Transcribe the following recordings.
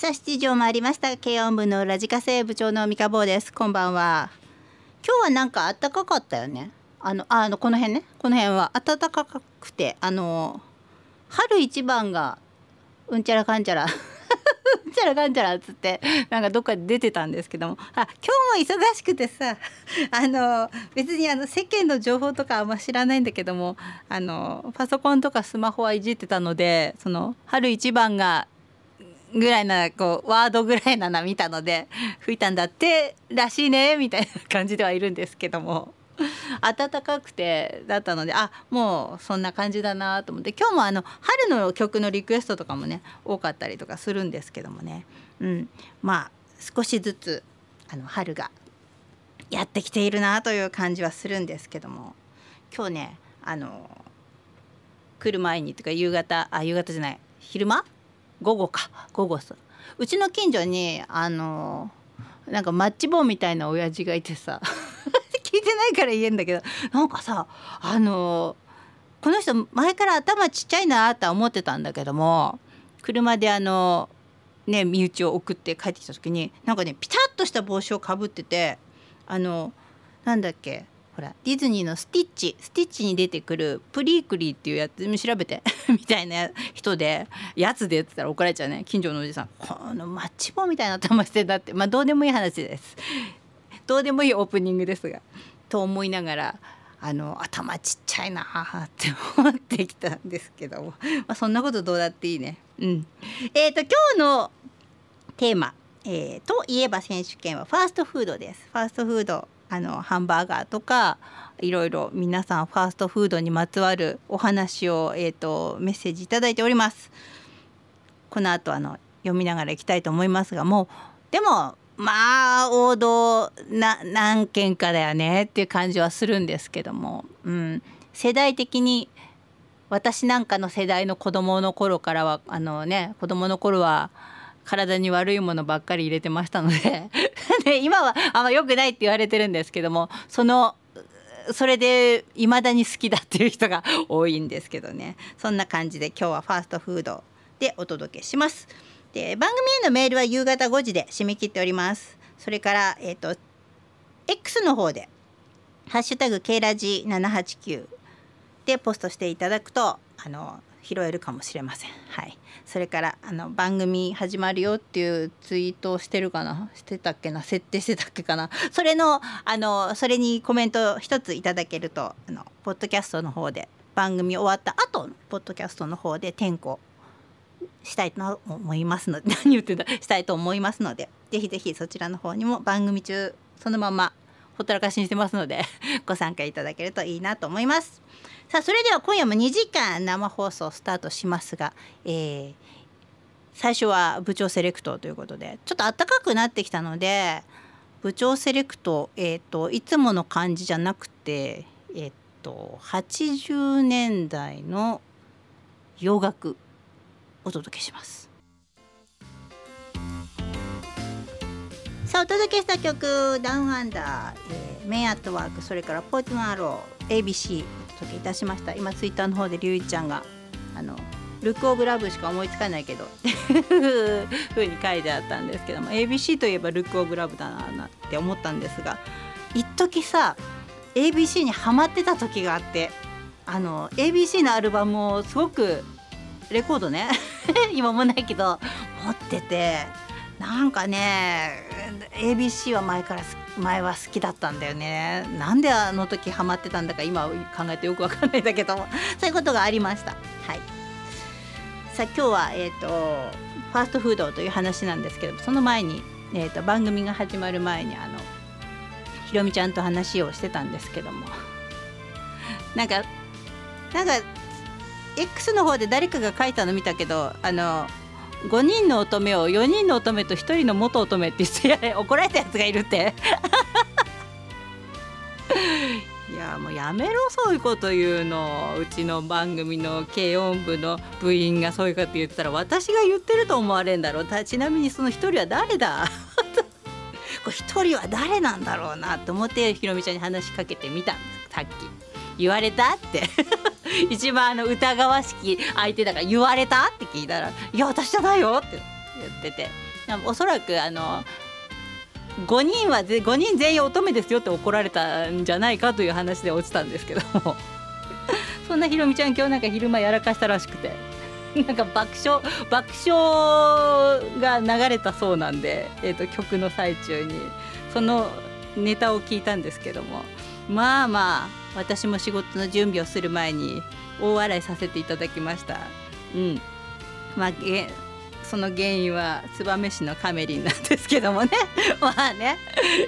さあ7時を回りました。慶応部のラジカセ部長の三河坊です。こんばんは。今日はなんか暖かかったよね。この辺ね、この辺は暖かくて、春一番がうんちゃらかんちゃらうんちゃらかんちゃらっつってなんかどっかで出てたんですけども、今日も忙しくてさ、別に世間の情報とかあんま知らないんだけども、パソコンとかスマホはいじってたので、その春一番がぐらいなこうワードぐらいな見たので、吹いたんだってらしいねみたいな感じではいるんですけども、暖かくてだったので、あ、もうそんな感じだなと思って、今日も春の曲のリクエストとかもね多かったりとかするんですけどもね、まあ少しずつ春がやってきているなという感じはするんですけども、今日ね来る前にとか午後さ、うちの近所になんかマッチ棒みたいな親父がいてさ聞いてないから言えんだけど、なんかさこの人前から頭ちっちゃいなとは思ってたんだけども、車で身内を送って帰ってきた時になんかねピタッとした帽子をかぶってて、なんだっけ、ほらディズニーのスティッチに出てくるプリークリーっていうやつ調べてみたいな人でやつでって言ったら怒られちゃうね。近所のおじさん、このマッチ棒みたいな頭してんだって。まあどうでもいい話です。どうでもいいオープニングですが、と思いながら頭ちっちゃいなって思ってきたんですけども、そんなことどうだっていいね。今日のテーマ、といえば選手権はファーストフードです。ファーストフード、ハンバーガーとかいろいろ皆さんファーストフードにまつわるお話を、メッセージいただいております。この後読みながらいきたいと思いますが、でもまあ王道な何件かだよねっていう感じはするんですけども、世代的に私なんかの世代の子供の頃からは子供の頃は体に悪いものばっかり入れてましたのでで今はあんま良くないって言われてるんですけども、それで未だに好きだっていう人が多いんですけどね。そんな感じで今日はファーストフードでお届けします。で、番組へのメールは夕方5時で締め切っております。それから、X の方でハッシュタグKラジ789でポストしていただくと拾えるかもしれません。それから番組始まるよっていうツイートをしてるかな、してたっけな、設定してたっけかな、それにコメント一ついただけるとポッドキャストの方で、番組終わった後のポッドキャストの方で点呼したいと思いますのでしたいと思いますので、ぜひぜひそちらの方にも番組中そのままほったらかしにしてますのでご参加いただけるといいなと思います。さあ、それでは今夜も2時間生放送スタートしますが、最初は部長セレクトということで、ちょっと暖かくなってきたので部長セレクト、いつもの感じじゃなくて、80年代の洋楽お届けします。さあ、お届けした曲ダウンアンダー、メインアットワーク、それからポートナーロー ABC お届けいたしました。今ツイッターの方でリュウイちゃんがルックオブラブしか思いつかないけどっていう風に書いてあったんですけども、 ABC といえばルックオブラブだなって思ったんですが、一時さ ABC にハマってた時があって、ABC のアルバムをすごくレコードね今もないけど持ってて、なんかね ABC は前は好きだったんだよね。なんであの時ハマってたんだか今考えてよくわかんないんだけども、そういうことがありました。さあ、今日は、ファーストフードという話なんですけど、その前に、番組が始まる前にひろみちゃんと話をしてたんですけどもなんかX の方で誰かが書いたの見たけど、5人の乙女を4人の乙女と1人の元乙女って言って怒られたやつがいるっていや、もうやめろそういうこと言うの。うちの番組の軽音部の部員がそういうこと言ったら私が言ってると思われるんだろう。ちなみにその1人は誰だこれ1人は誰なんだろうなと思ってひろみちゃんに話しかけてみたんです。さっき言われたって一番疑わしき相手だから言われたって聞いたら、いや私じゃないよってってて、おそらく5人全員乙女ですよって怒られたんじゃないかという話で落ちたんですけどもそんなひろみちゃん今日なんか昼間やらかしたらしくて、なんか爆笑が流れたそうなんで、曲の最中にそのネタを聞いたんですけども、まあまあ私も仕事の準備をする前に大笑いさせていただきました。うん、まあその原因は燕市のカメリンなんですけどもねまあね、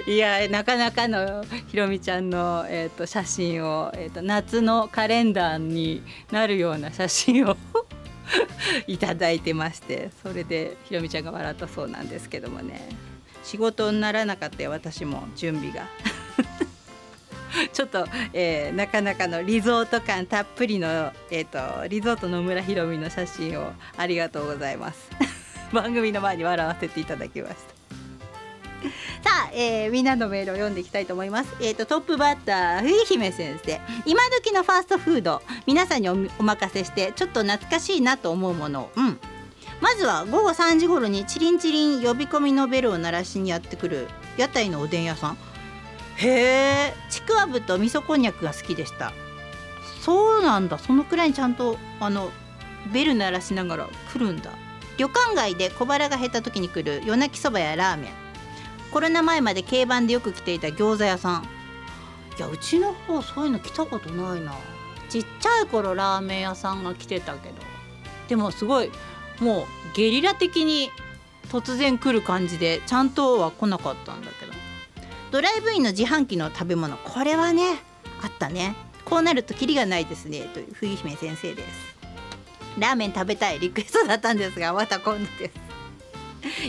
いやなかなかのひろみちゃんの、写真を、夏のカレンダーになるような写真をいただいてまして、それでひろみちゃんが笑ったそうなんですけどもね、仕事にならなかったよ私も準備がちょっと、なかなかのリゾート感たっぷりの、リゾート野村ひろみの写真をありがとうございます番組の前に笑わせていただきましたさあ、みんなのメールを読んでいきたいと思います。トップバッター冬姫先生、今時のファーストフード皆さんに お任せしてちょっと懐かしいなと思うものを、うん、まずは午後3時頃にチリンチリン呼び込みのベルを鳴らしにやってくる屋台のおでん屋さん、へー、ちくわぶと味噌こんにゃくが好きでした。そうなんだ、そのくらいにちゃんとベル鳴らしながら来るんだ。旅館街で小腹が減った時に来る夜泣きそばやラーメン、コロナ前まで競馬でよく来ていた餃子屋さん、いやうちの方そういうの来たことないな。ちっちゃい頃ラーメン屋さんが来てたけど、でもすごいもうゲリラ的に突然来る感じでちゃんとは来なかったんだけど、ドライブインの自販機の食べ物、これはねあったね。こうなるとキリがないですねという冬姫先生です。ラーメン食べたいリクエストだったんですがまた今度です。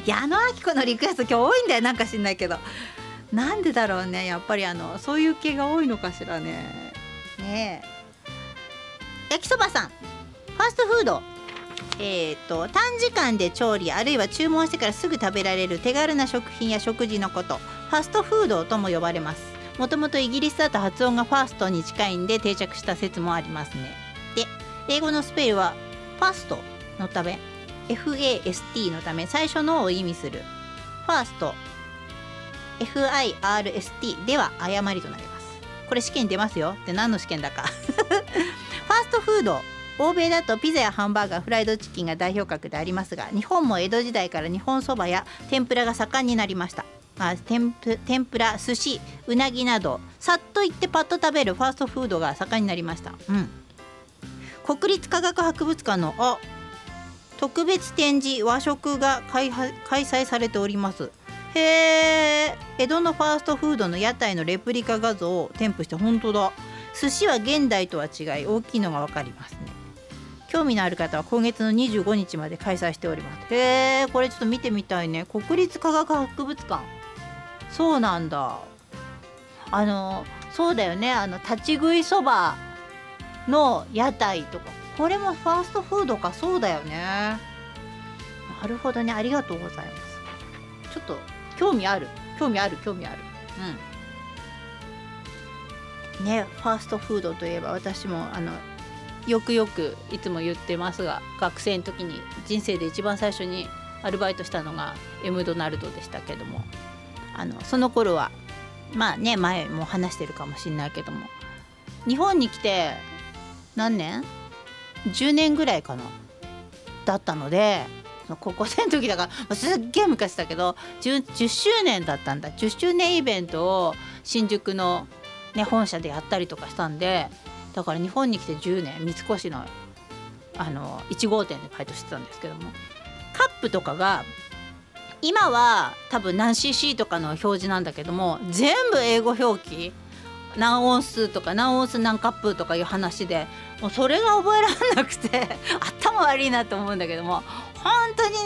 矢野明子のリクエスト今日多いんだよ、なんか知んないけど、なんでだろうね、やっぱりそういう系が多いのかしらね。ねえ、焼きそばさん、ファーストフード、短時間で調理あるいは注文してからすぐ食べられる手軽な食品や食事のこと、ファストフードとも呼ばれます。もともとイギリスだと発音がファーストに近いんで定着した説もありますね。で、英語のスペルはファストのため FAST のため最初のを意味するファースト FIRST では誤りとなります。これ試験出ますよって何の試験だかファストフード、欧米だとピザやハンバーガー、フライドチキンが代表格でありますが、日本も江戸時代から日本そばや天ぷらが盛んになりました。天ぷら、寿司、うなぎなどさっと行ってパッと食べるファーストフードが盛んになりました、うん、国立科学博物館の特別展示和食が開催されております。へー、江戸のファーストフードの屋台のレプリカ画像を添付して、本当だ、寿司は現代とは違い大きいのが分かりますね。興味のある方は今月の25日まで開催しております。へー、これちょっと見てみたいね。国立科学博物館、そうなんだ。そうだよね、立ち食いそばの屋台とか、これもファーストフードか、そうだよね。なるほどね、ありがとうございます。ちょっと興味ある、うんね、ファーストフードといえば私もよくいつも言ってますが、学生の時に人生で一番最初にアルバイトしたのがMドナルドでしたけども、その頃はまあね、前も話してるかもしれないけども、日本に来て何年 ?10 年ぐらいかなだったので、高校生の時だからすっげえ昔だけど 10周年だったんだ。10周年イベントを新宿の、ね、本社でやったりとかしたんで、だから日本に来て10年、三越の1号店でバイトしてたんですけども、カップとかが今は多分何 cc とかの表示なんだけども、全部英語表記、何オンスとか何オンス何カップとかいう話で、もうそれが覚えられなくて頭悪いなと思うんだけども、本当にね、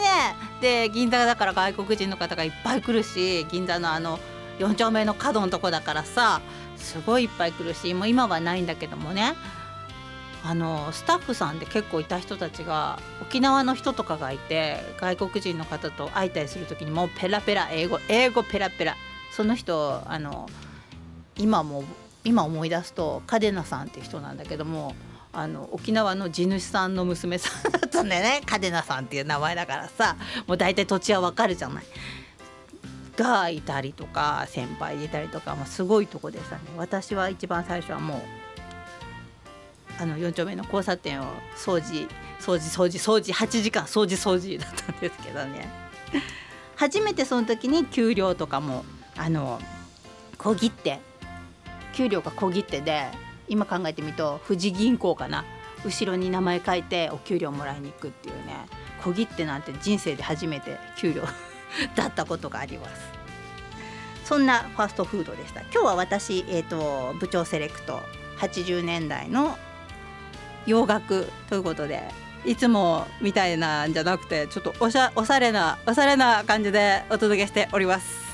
で銀座だから外国人の方がいっぱい来るし、銀座の4丁目の角のとこだからさ、すごいいっぱい来るし、もう今はないんだけどもね、スタッフさんで結構いた人たちが沖縄の人とかがいて、外国人の方と会いたりする時にもうペラペラ英語ペラペラ、その人今思い出すとカデナさんって人なんだけども、沖縄の地主さんの娘さんだったんだよね。嘉手納さんっていう名前だからさ、もう大体土地はわかるじゃない。がいたりとか、先輩でいたりとか、まあ、すごいとこでしたね。私は一番最初はもう4丁目の交差点を掃除8時間掃除だったんですけどね。初めてその時に給料とかも小切手、給料が小切手で、今考えてみると富士銀行かな、後ろに名前書いてお給料もらいに行くっていうね、小切手なんて人生で初めて給料だったことがあります。そんなファストフードでした。今日は私、部長セレクト80年代の洋楽ということで、いつもみたいなんじゃなくて、ちょっとおしゃれな感じでお届けしております。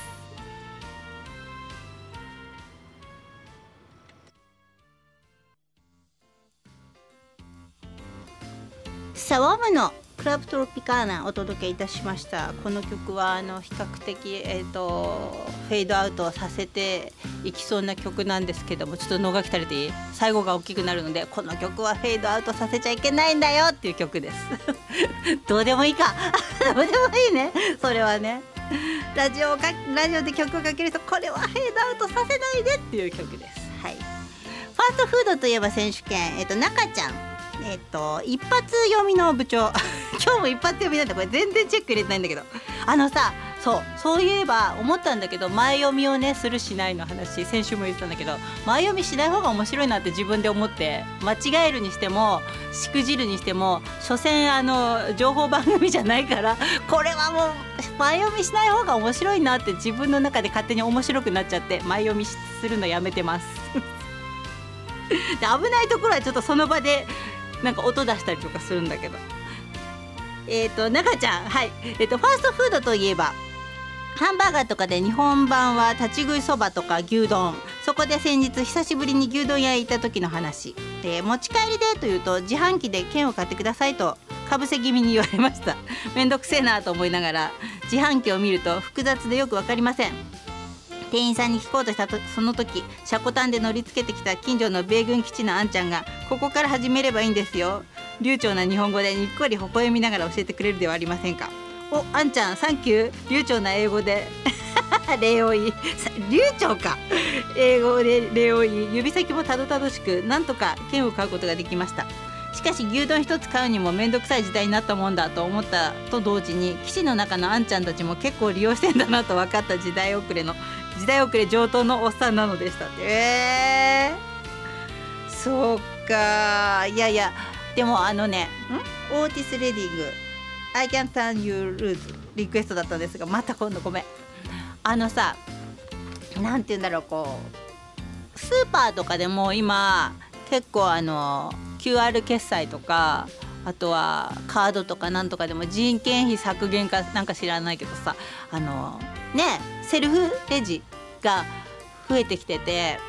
サワムのクラブトロピカーナをお届けいたしました。この曲は比較的、フェードアウトさせていきそうな曲なんですけども、ちょっと能書きされていい、最後が大きくなるので、この曲はフェードアウトさせちゃいけないんだよっていう曲ですどうでもいいかどうでもいいね、それはね。ラジオで曲をかけると、これはフェードアウトさせないでっていう曲です、はい。ファーストフードといえば選手権、中ちゃん、一発読みの部長今日も一発読みなんだ、これ全然チェック入れてないんだけど、さ、そういえば思ったんだけど、前読みをねするしないの話、先週も言ってたんだけど、前読みしない方が面白いなって自分で思って、間違えるにしてもしくじるにしても、所詮情報番組じゃないから、これはもう前読みしない方が面白いなって自分の中で勝手に面白くなっちゃって、前読みするのやめてますで、危ないところはちょっとその場でなんか音出したりとかするんだけど、中ちゃん、はい、ファーストフードといえばハンバーガーとかで、日本版は立ち食いそばとか牛丼。そこで先日久しぶりに牛丼屋へ行った時の話で、持ち帰りでというと、自販機で券を買ってくださいとかぶせ気味に言われました。めんどくせえなと思いながら自販機を見ると複雑でよくわかりません。店員さんに聞こうとしたと、その時車庫端で乗りつけてきた近所の米軍基地のあんちゃんが、ここから始めればいいんですよ、流暢な日本語でにっこり微笑みながら教えてくれるではありませんか。お、あんちゃんサンキュー、流暢な英語で礼を言い、流暢か、英語で礼を言い、指先もたどたどしく、なんとか券を買うことができました。しかし牛丼一つ買うにも面倒くさい時代になったもんだと思ったと同時に、基地の中のあんちゃんたちも結構利用してんだなと分かった、時代遅れ上等のおっさんなのでした。そうか、いやいや、でもオーティス・レディング I can't turn you loose リクエストだったんですが、また今度ごめん。さ、なんて言うんだろう、こうスーパーとかでも今結構QR 決済とか、あとはカードとかなんとかでも人件費削減かなんか知らないけどさ、セルフレジが増えてきてて、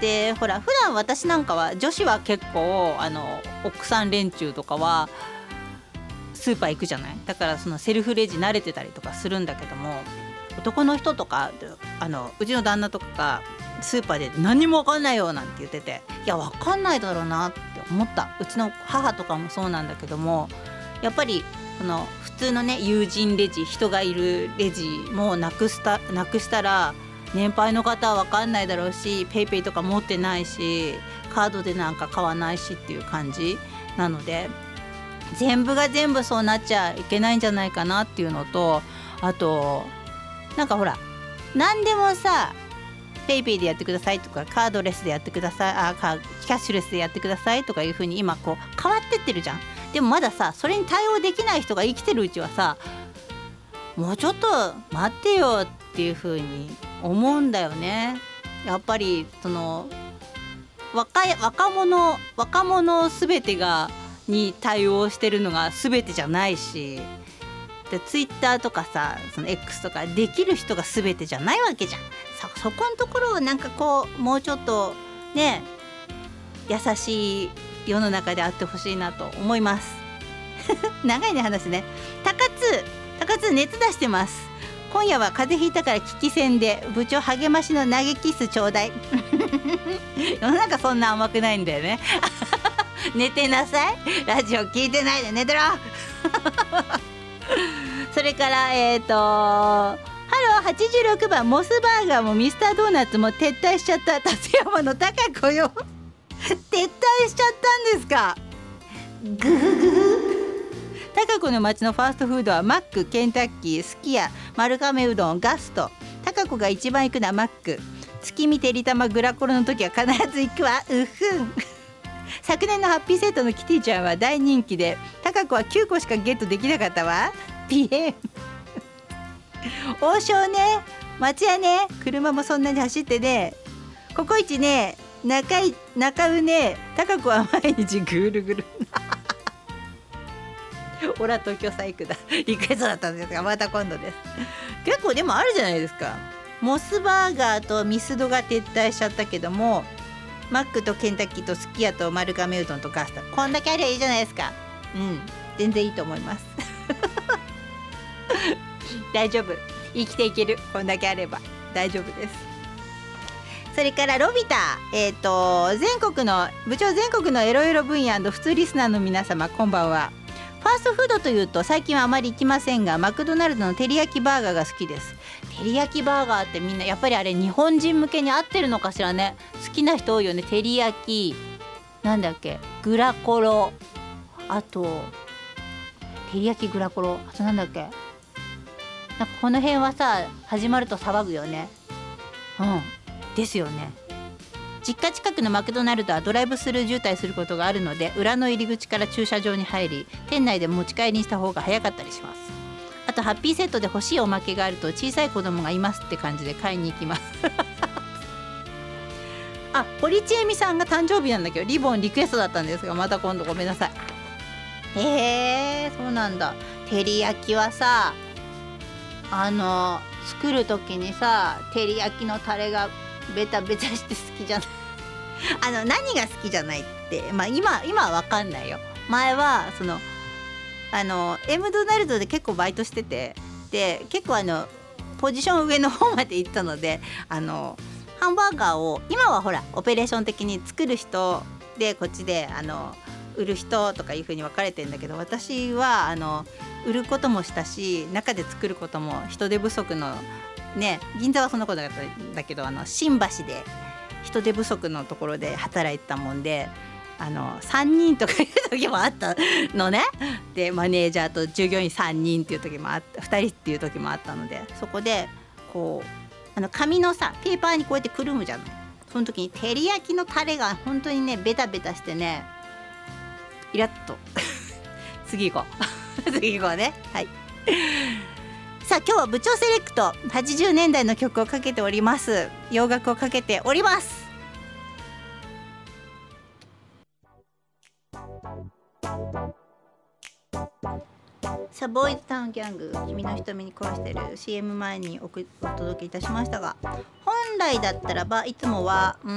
でほら普段私なんかは、女子は結構奥さん連中とかはスーパー行くじゃない。だからそのセルフレジ慣れてたりとかするんだけども、男の人とかうちの旦那とかがスーパーで何も分かんないよなんて言ってて、いや分かんないだろうなって思った。うちの母とかもそうなんだけども、やっぱり普通のね、友人レジ、人がいるレジもなくしたら年配の方は分かんないだろうし、ペイペイとか持ってないし、カードでなんか買わないしっていう感じなので、全部が全部そうなっちゃいけないんじゃないかなっていうのと、あとなんかほら、何でもさペイペイでやってくださいとか、カードレスでやってください、キャッシュレスでやってくださいとかいう風に今こう変わってってるじゃん。でもまださ、それに対応できない人が生きてるうちはさ、もうちょっと待ってよっていう風に思うんだよね。やっぱりその若者全てがに対応してるのが全てじゃないし、で Twitter とかさ、その X とかできる人が全てじゃないわけじゃん。そこのところをなんかこう、もうちょっとね、優しい世の中であってほしいなと思います長いね話ね。高津熱出してます。今夜は風邪ひいたから聞き戦で、部長励ましの投げキスちょうだい世の中そんな甘くないんだよね寝てなさい。ラジオ聞いてないで寝てろそれからハロー86番モスバーガーもミスタードーナツも撤退しちゃった立山の高子よ撤退しちゃったんですか。グフグフ。高子の町のファーストフードはマック、ケンタッキー、すき家、丸亀うどん、ガスト。高子が一番行くのはマック。月見てりたまグラコロの時は必ず行くわ。うふん昨年のハッピーセットのキティちゃんは大人気で高子は9個しかゲットできなかったわ。ピエン王将ね、松屋ね、車もそんなに走ってね、ココイチね、中尾ね、高子は毎日ぐるぐるオラ東京サイクだリクエストだったんですがまた今度です。結構でもあるじゃないですか。モスバーガーとミスドが撤退しちゃったけどもマックとケンタッキーとすき家と丸亀うどんとガスタこんだけありゃいいじゃないですか。うん、全然いいと思います大丈夫、生きていける、こんだけあれば大丈夫です。それからロビタ、全国のエロエロ分野&普通リスナーの皆様こんばんは。ファーストフードというと最近はあまり行きませんがマクドナルドの照り焼きバーガーが好きです。照り焼きバーガーってみんなやっぱりあれ日本人向けに合ってるのかしらね。好きな人多いよね。照り焼きなんだっけ、グラコロ、あと照り焼きグラコロ、あとなんだっけ、なんかこの辺はさ始まると騒ぐよね。うんですよね。実家近くのマクドナルドはドライブスルー渋滞することがあるので裏の入り口から駐車場に入り店内で持ち帰りにした方が早かったりします。あとハッピーセットで欲しいおまけがあると小さい子供がいますって感じで買いに行きますあ、堀ちえみさんが誕生日なんだけどリボンリクエストだったんですがまた今度ごめんなさい。へーそうなんだ。照り焼きはさ作る時にさ照り焼きのタレがベタベタして好きじゃない何が好きじゃないって、まあ、今は分かんないよ。前はそのMドナルドで結構バイトしててで結構ポジション上の方まで行ったのでハンバーガーを今はほらオペレーション的に作る人でこっちで売る人とかいう風に分かれてんだけど私は売ることもしたし中で作ることも人手不足のね、銀座はそんなことなかったんだけど新橋で人手不足のところで働いてたもんで3人とかいう時もあったのね。でマネージャーと従業員3人っていう時もあった2人っていう時もあったのでそこでこう紙のさペーパーにこうやってくるむじゃない。その時に照り焼きのタレが本当にねベタベタしてねイラッと次行こう次行こうね。はいさあ今日は部長セレクト80年代の曲をかけております。洋楽をかけております。さあボーイズタウンギャング君の瞳に恋してる CM 前に お届けいたしましたが本来だったらばいつもはフ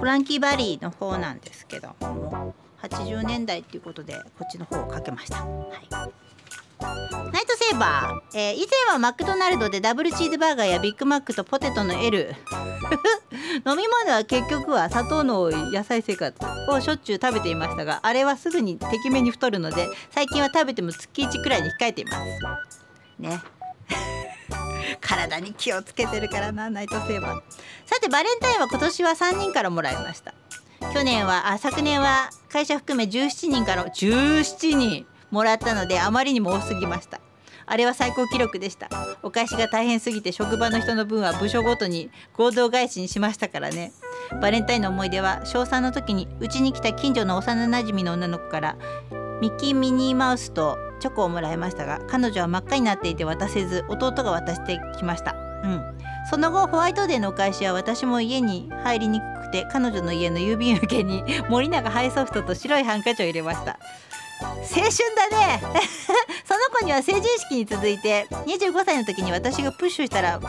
ランキーバリーの方なんですけど80年代ということでこっちの方をかけました。はいナイトセーバー、以前はマクドナルドでダブルチーズバーガーやビッグマックとポテトの L 飲み物は結局は砂糖の多い野菜生活をしょっちゅう食べていましたがあれはすぐにてきめに太るので最近は食べても月1くらいに控えていますね体に気をつけてるからなナイトセーバー。さてバレンタインは今年は3人からもらいました。昨年は会社含め17人から17人もらったのであまりにも多すぎました。あれは最高記録でした。お返しが大変すぎて職場の人の分は部署ごとに合同返しにしましたからね。バレンタインの思い出は小3の時にうちに来た近所の幼なじみの女の子からミッキーミニーマウスとチョコをもらいましたが彼女は真っ赤になっていて渡せず弟が渡してきました。その後ホワイトデーのお返しは私も家に入りにくくて彼女の家の郵便受けに森永ハイソフトと白いハンカチを入れました。青春だねその子には成人式に続いて25歳の時に私がプッシュしたら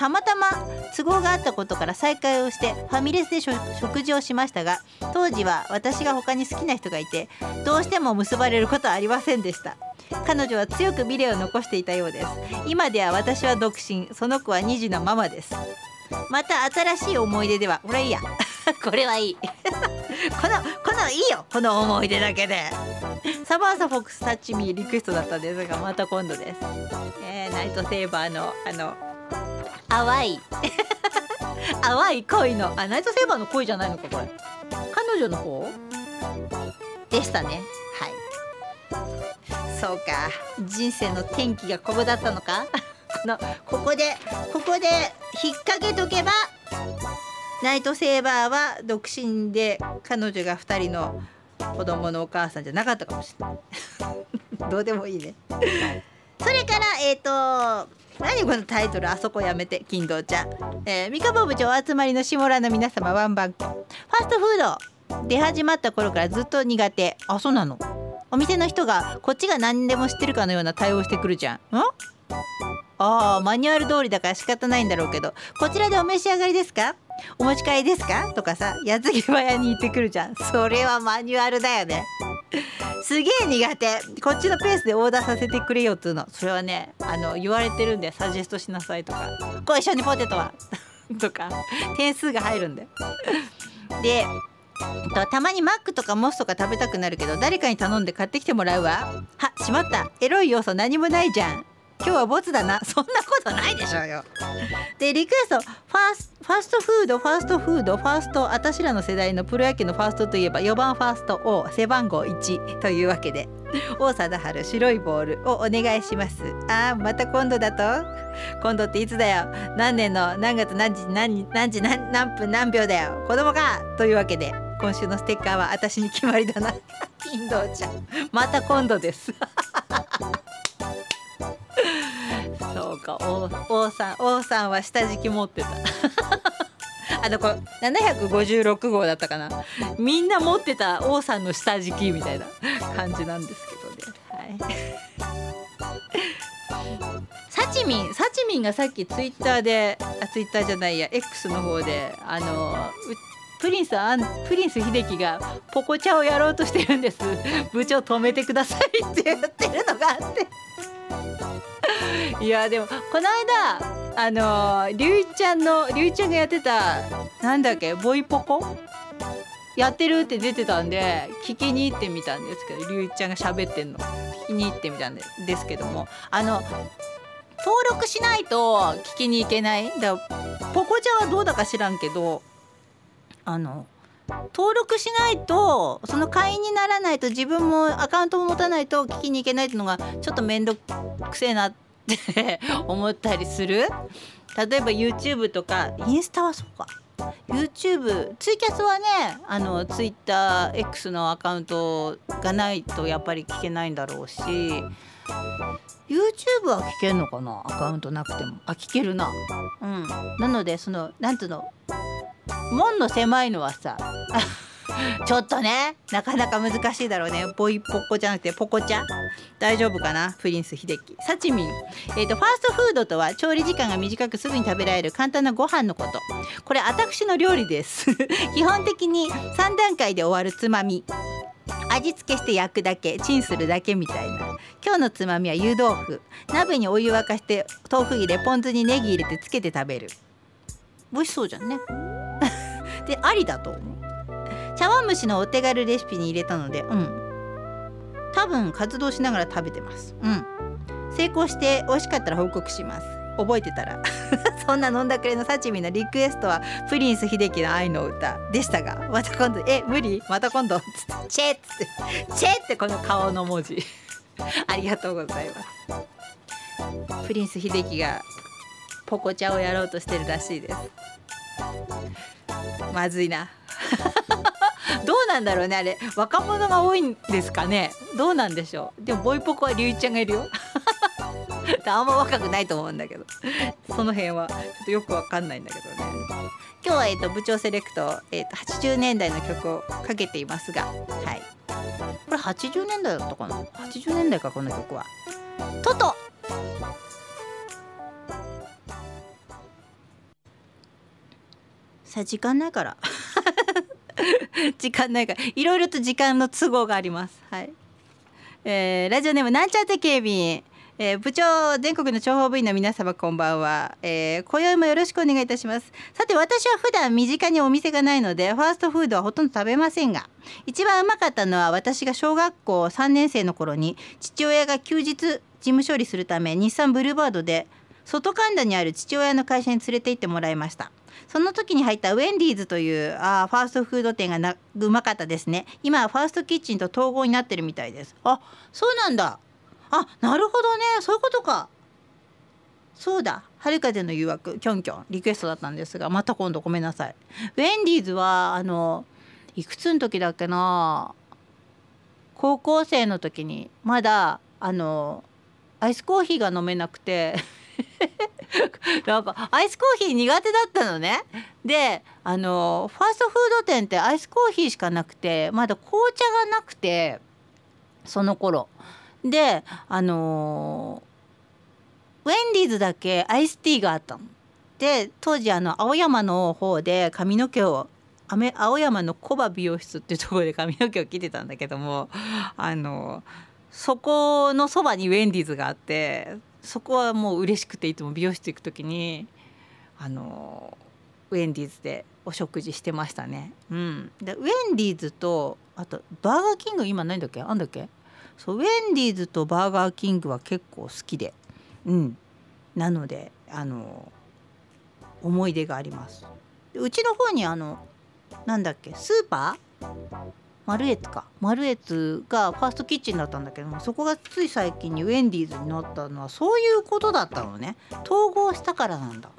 たまたま都合があったことから再会をしてファミレスで食事をしましたが当時は私が他に好きな人がいてどうしても結ばれることはありませんでした。彼女は強くビデオを残していたようです。今では私は独身その子は2児のママです。また新しい思い出ではこれいいやこれはいいこのいいよ、この思い出だけで。サバーサフォックスタッチミーリクエストだったんですが、また今度です。ナイトセーバーの淡い淡い恋の、あ、ナイトセーバーの恋じゃないのかこれ、彼女の方でしたね。はい、そうか、人生の転機がここだったのか。ここで引っ掛けとけば、ナイトセーバーは独身で彼女が2人の子供のお母さんじゃなかったかもしれないどうでもいいねそれから何このタイトル、あそこやめて、金堂ちゃん、三河部長お集まりの下村の皆様、ワンバンコ、ファストフード出始まった頃からずっと苦手。あ、そうなの。お店の人がこっちが何でも知ってるかのような対応してくるじゃん。ん？あー、マニュアル通りだから仕方ないんだろうけど、こちらでお召し上がりですか、お持ち帰りですかとかさ、矢継ぎ早に言ってくるじゃん。それはマニュアルだよねすげえ苦手。こっちのペースでオーダーさせてくれよっていうの、それはね、言われてるんで、サジェストしなさいとか、ご一緒にポテトはとか点数が入るんだよで、たまにマックとかモスとか食べたくなるけど、誰かに頼んで買ってきてもらうわ。は、しまった、エロい要素何もないじゃん。今日はボツだな。そんなことないでしょうよ。で、リクエスト、ファーストフード、私らの世代のプロ野球のファーストといえば4番ファーストを背番号1というわけで、王貞治白いボールをお願いします。あー、また今度だと。今度っていつだよ。何年の何月何時何分何秒だよ。子供かというわけで、今週のステッカーは私に決まりだな。金堂ちゃん、また今度です。そうか、王さんは下敷き持ってたこれ756号だったかな、みんな持ってた王さんの下敷きみたいな感じなんですけどね、はいサチミンがさっきX の方でプリンス秀樹がポコチャをやろうとしてるんです、部長止めてくださいって言ってるのがあっていやでもこの間りゅういちゃんがやってたなんだっけ、ボイポコやってるって出てたんで聞きに行ってみたんですけど、りゅういちゃんが喋ってんの聞きに行ってみたんですけども、登録しないと聞きに行けないだからポコちゃんはどうだか知らんけど、登録しないと、その会員にならないと、自分もアカウントを持たないと聞きに行けないっていうのがちょっと面倒くせえなって思ったりする。例えば YouTube とかインスタはそうか、 YouTube ツイキャスはね、TwitterX のアカウントがないとやっぱり聞けないんだろうし、 YouTube は聞けるのかな、アカウントなくても。あ、聞けるな。うん。なので、そのなんていうの、門の狭いのはさちょっとね、なかなか難しいだろうね。ボイポコじゃなくてポコチャ、大丈夫かな。プリンス秀樹、サチミン、ファーストフードとは調理時間が短くすぐに食べられる簡単なご飯のこと。これ私の料理です基本的に3段階で終わるつまみ、味付けして焼くだけ、チンするだけみたいな。今日のつまみは湯豆腐、鍋にお湯沸かして豆腐入れ、ポン酢にネギ入れてつけて食べる。美味しそうじゃんねで、ありだと思う。茶碗蒸しのお手軽レシピに入れたので、うん、多分活動しながら食べてます、うん、成功して美味しかったら報告します、覚えてたらそんな飲んだくれのサチミのリクエストはプリンス秀樹の愛の歌でしたが、また今度、無理、また今度チェッチェってこの顔の文字ありがとうございます。プリンス秀樹がポコチャをやろうとしてるらしいです。まずいなどうなんだろうね、あれ若者が多いんですかね、どうなんでしょう。でもボイポコはりゅういちゃんがいるよあんま若くないと思うんだけどその辺はちょっとよくわかんないんだけどね。今日は部長セレクト、80年代の曲をかけていますが、はい、これ80年代だったかな、80年代か、この曲はトトさ、時間ないから時間ないからいろいろと時間の都合があります。はい、ラジオネームなんちゃって警備員、部長、全国の諜報部員の皆様こんばんは、今宵もよろしくお願いいたします。さて、私は普段身近にお店がないのでファーストフードはほとんど食べませんが、一番うまかったのは私が小学校3年生の頃に父親が休日事務処理するため日産ブルーバードで外神田にある父親の会社に連れて行ってもらいました。その時に入ったウェンディーズというファーストフード店がうまかったですね。今はファーストキッチンと統合になってるみたいです。あ、そうなんだ。あ、なるほどね、そういうことか。そうだ、春風の誘惑キョンキョンリクエストだったんですが、また今度ごめんなさい。ウェンディーズはいくつの時だっけな、高校生の時にまだアイスコーヒーが飲めなくてなんかアイスコーヒー苦手だったのね。でファーストフード店ってアイスコーヒーしかなくて、まだ紅茶がなくて、その頃でウェンディーズだけアイスティーがあったので、当時青山の方で髪の毛を青山のコバ美容室っていうところで髪の毛を切ってたんだけども、そこのそばにウェンディーズがあって、そこはもう嬉しくていつも美容室行くときにウェンディーズでお食事してましたね、うん、でウェンディーズとあとバーガーキング今ないんだっけ、あんだっけ。そう、ウェンディーズとバーガーキングは結構好きで、うん、なので思い出があります。うちの方になんだっけ、スーパーマルエツか、マルエツがファーストキッチンだったんだけども、そこがつい最近にウェンディーズになったのはそういうことだったのね。統合したからなんだ。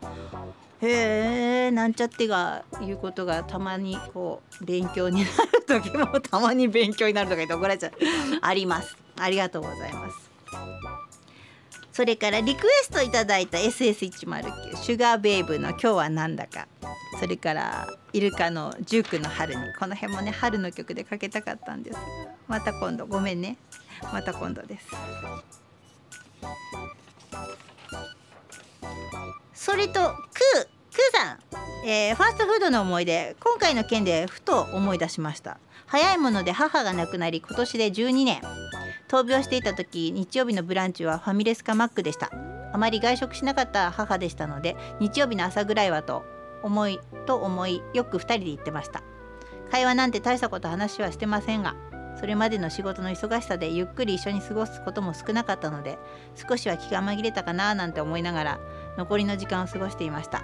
へー、なんちゃってがいうことがたまにこう勉強になる時もたまに勉強になるとか言って怒られちゃうあります。ありがとうございます。それからリクエストいただいた SS109 シュガーベイブの今日はなんだか、それからイルカの19の春に、この辺もね春の曲でかけたかったんですが、また今度ごめんね、また今度です。それとクーさん、ファーストフードの思い出、今回の件でふと思い出しました。早いもので母が亡くなり今年で12年、闘病していた時、日曜日のブランチはファミレスかマックでした。あまり外食しなかった母でしたので、日曜日の朝ぐらいはと思いよく2人で行ってました。会話なんて大したこと話はしてませんが、それまでの仕事の忙しさでゆっくり一緒に過ごすことも少なかったので、少しは気が紛れたかななんて思いながら残りの時間を過ごしていました。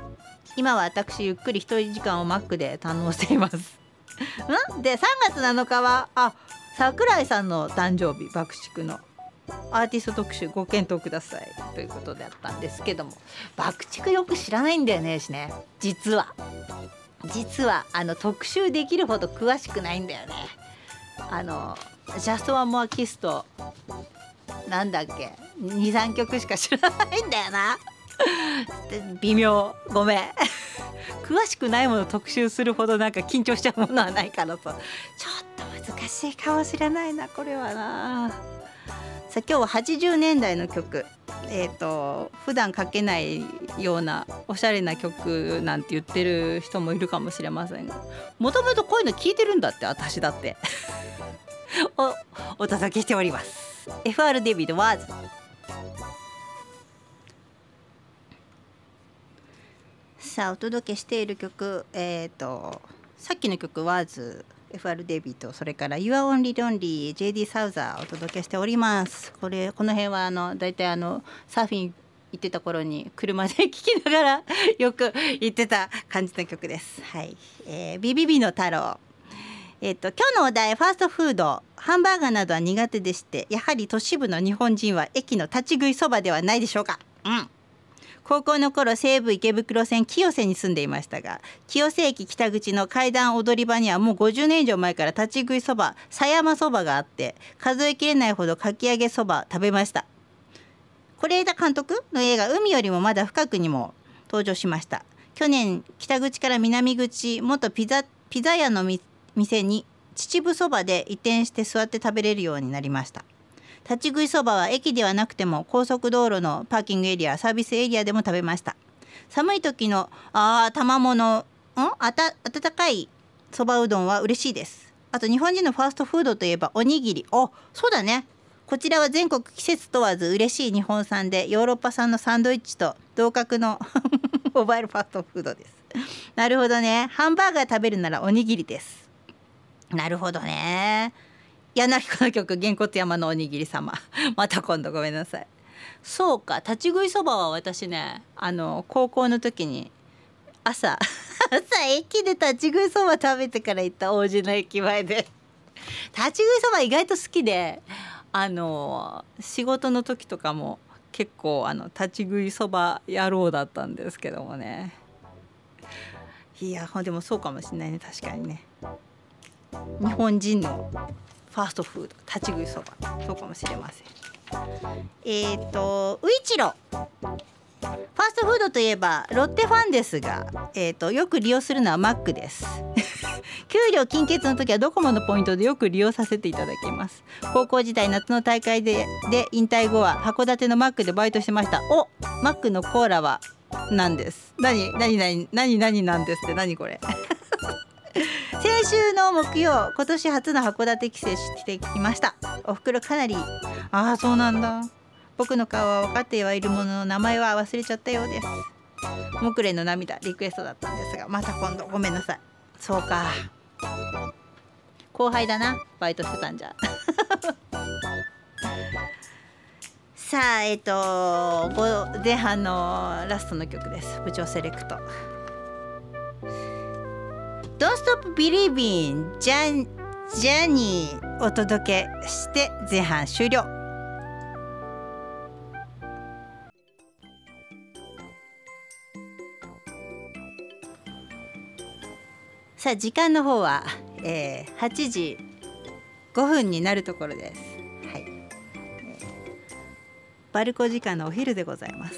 今は私ゆっくり一人時間をマックで堪能していますんで、3月7日は桜井さんの誕生日、爆竹のアーティスト特集ご検討くださいということだったんですけども、爆竹よく知らないんだよね、しね、実は特集できるほど詳しくないんだよね。ジャストワンモアキスとなんだっけ 2,3 曲しか知らないんだよな微妙、ごめん詳しくないものを特集するほどなんか緊張しちゃうものはないからと、ちょっと難しいかもしれないな、これはな。さあ、今日は80年代の曲、普段かけないようなおしゃれな曲なんて言ってる人もいるかもしれませんが、もともとこういうの聞いてるんだって、私だってお届けしております。 FR デビッドワーズ。さあ、お届けしている曲、さっきの曲ワーズ、FR デビット、それから Your Only Lonely、 JD サウザーお届けしております。この辺はだいたいサーフィン行ってた頃に車で聴きながらよく行ってた感じの曲です。はい、BBB の太郎、今日のお題ファーストフード、ハンバーガーなどは苦手でして、やはり都市部の日本人は駅の立ち食いそばではないでしょうか。うん、高校の頃西武池袋線清瀬に住んでいましたが、清瀬駅北口の階段踊り場にはもう50年以上前から立ち食いそば、狭山そばがあって、数えきれないほどかき揚げそば食べました。是枝監督の映画海よりもまだ深くにも登場しました。去年北口から南口、元ピザ屋の店に秩父そばで移転して座って食べれるようになりました。立ち食いそばは駅ではなくても高速道路のパーキングエリア、サービスエリアでも食べました。寒い時の温かいそばうどんは嬉しいです。あと日本人のファーストフードといえばおにぎり。そうだね、こちらは全国季節問わず嬉しい日本産で、ヨーロッパ産のサンドイッチと同格のモバイルファストフードです。なるほどね。ハンバーガー食べるならおにぎりです。なるほどね。柳子の曲、げんこつ山のおにぎり様。また今度ごめんなさい。そうか、立ち食いそばは私ね、高校の時に朝駅で立ち食いそば食べてから行った王子の駅前で。立ち食いそば意外と好きで、仕事の時とかも結構立ち食いそば野郎だったんですけどもね。いやでもそうかもしれないね、確かにね。日本人のファーストフード、立ち食いそば、そうかもしれません。ういちろファーストフードといえばロッテファンですが、よく利用するのはマックです。給料金欠の時はドコモのポイントでよく利用させていただきます。高校時代、夏の大会で引退後は函館のマックでバイトしてました。おマックのコーラは何です。何なんですって、何これ。先週の木曜、今年初の函館帰省してきました。お袋かなりそうなんだ。僕の顔は分かってはいるものの名前は忘れちゃったようです。木蓮の涙リクエストだったんですが、また今度ごめんなさい。そうか、後輩だな、バイトしてたんじゃ。さあ前半のラストの曲です。部長セレクト、Don't Stop Believing ジャニーお届けして前半終了。さあ時間の方は、8時5分になるところです、はい。バルコ時間のお昼でございます。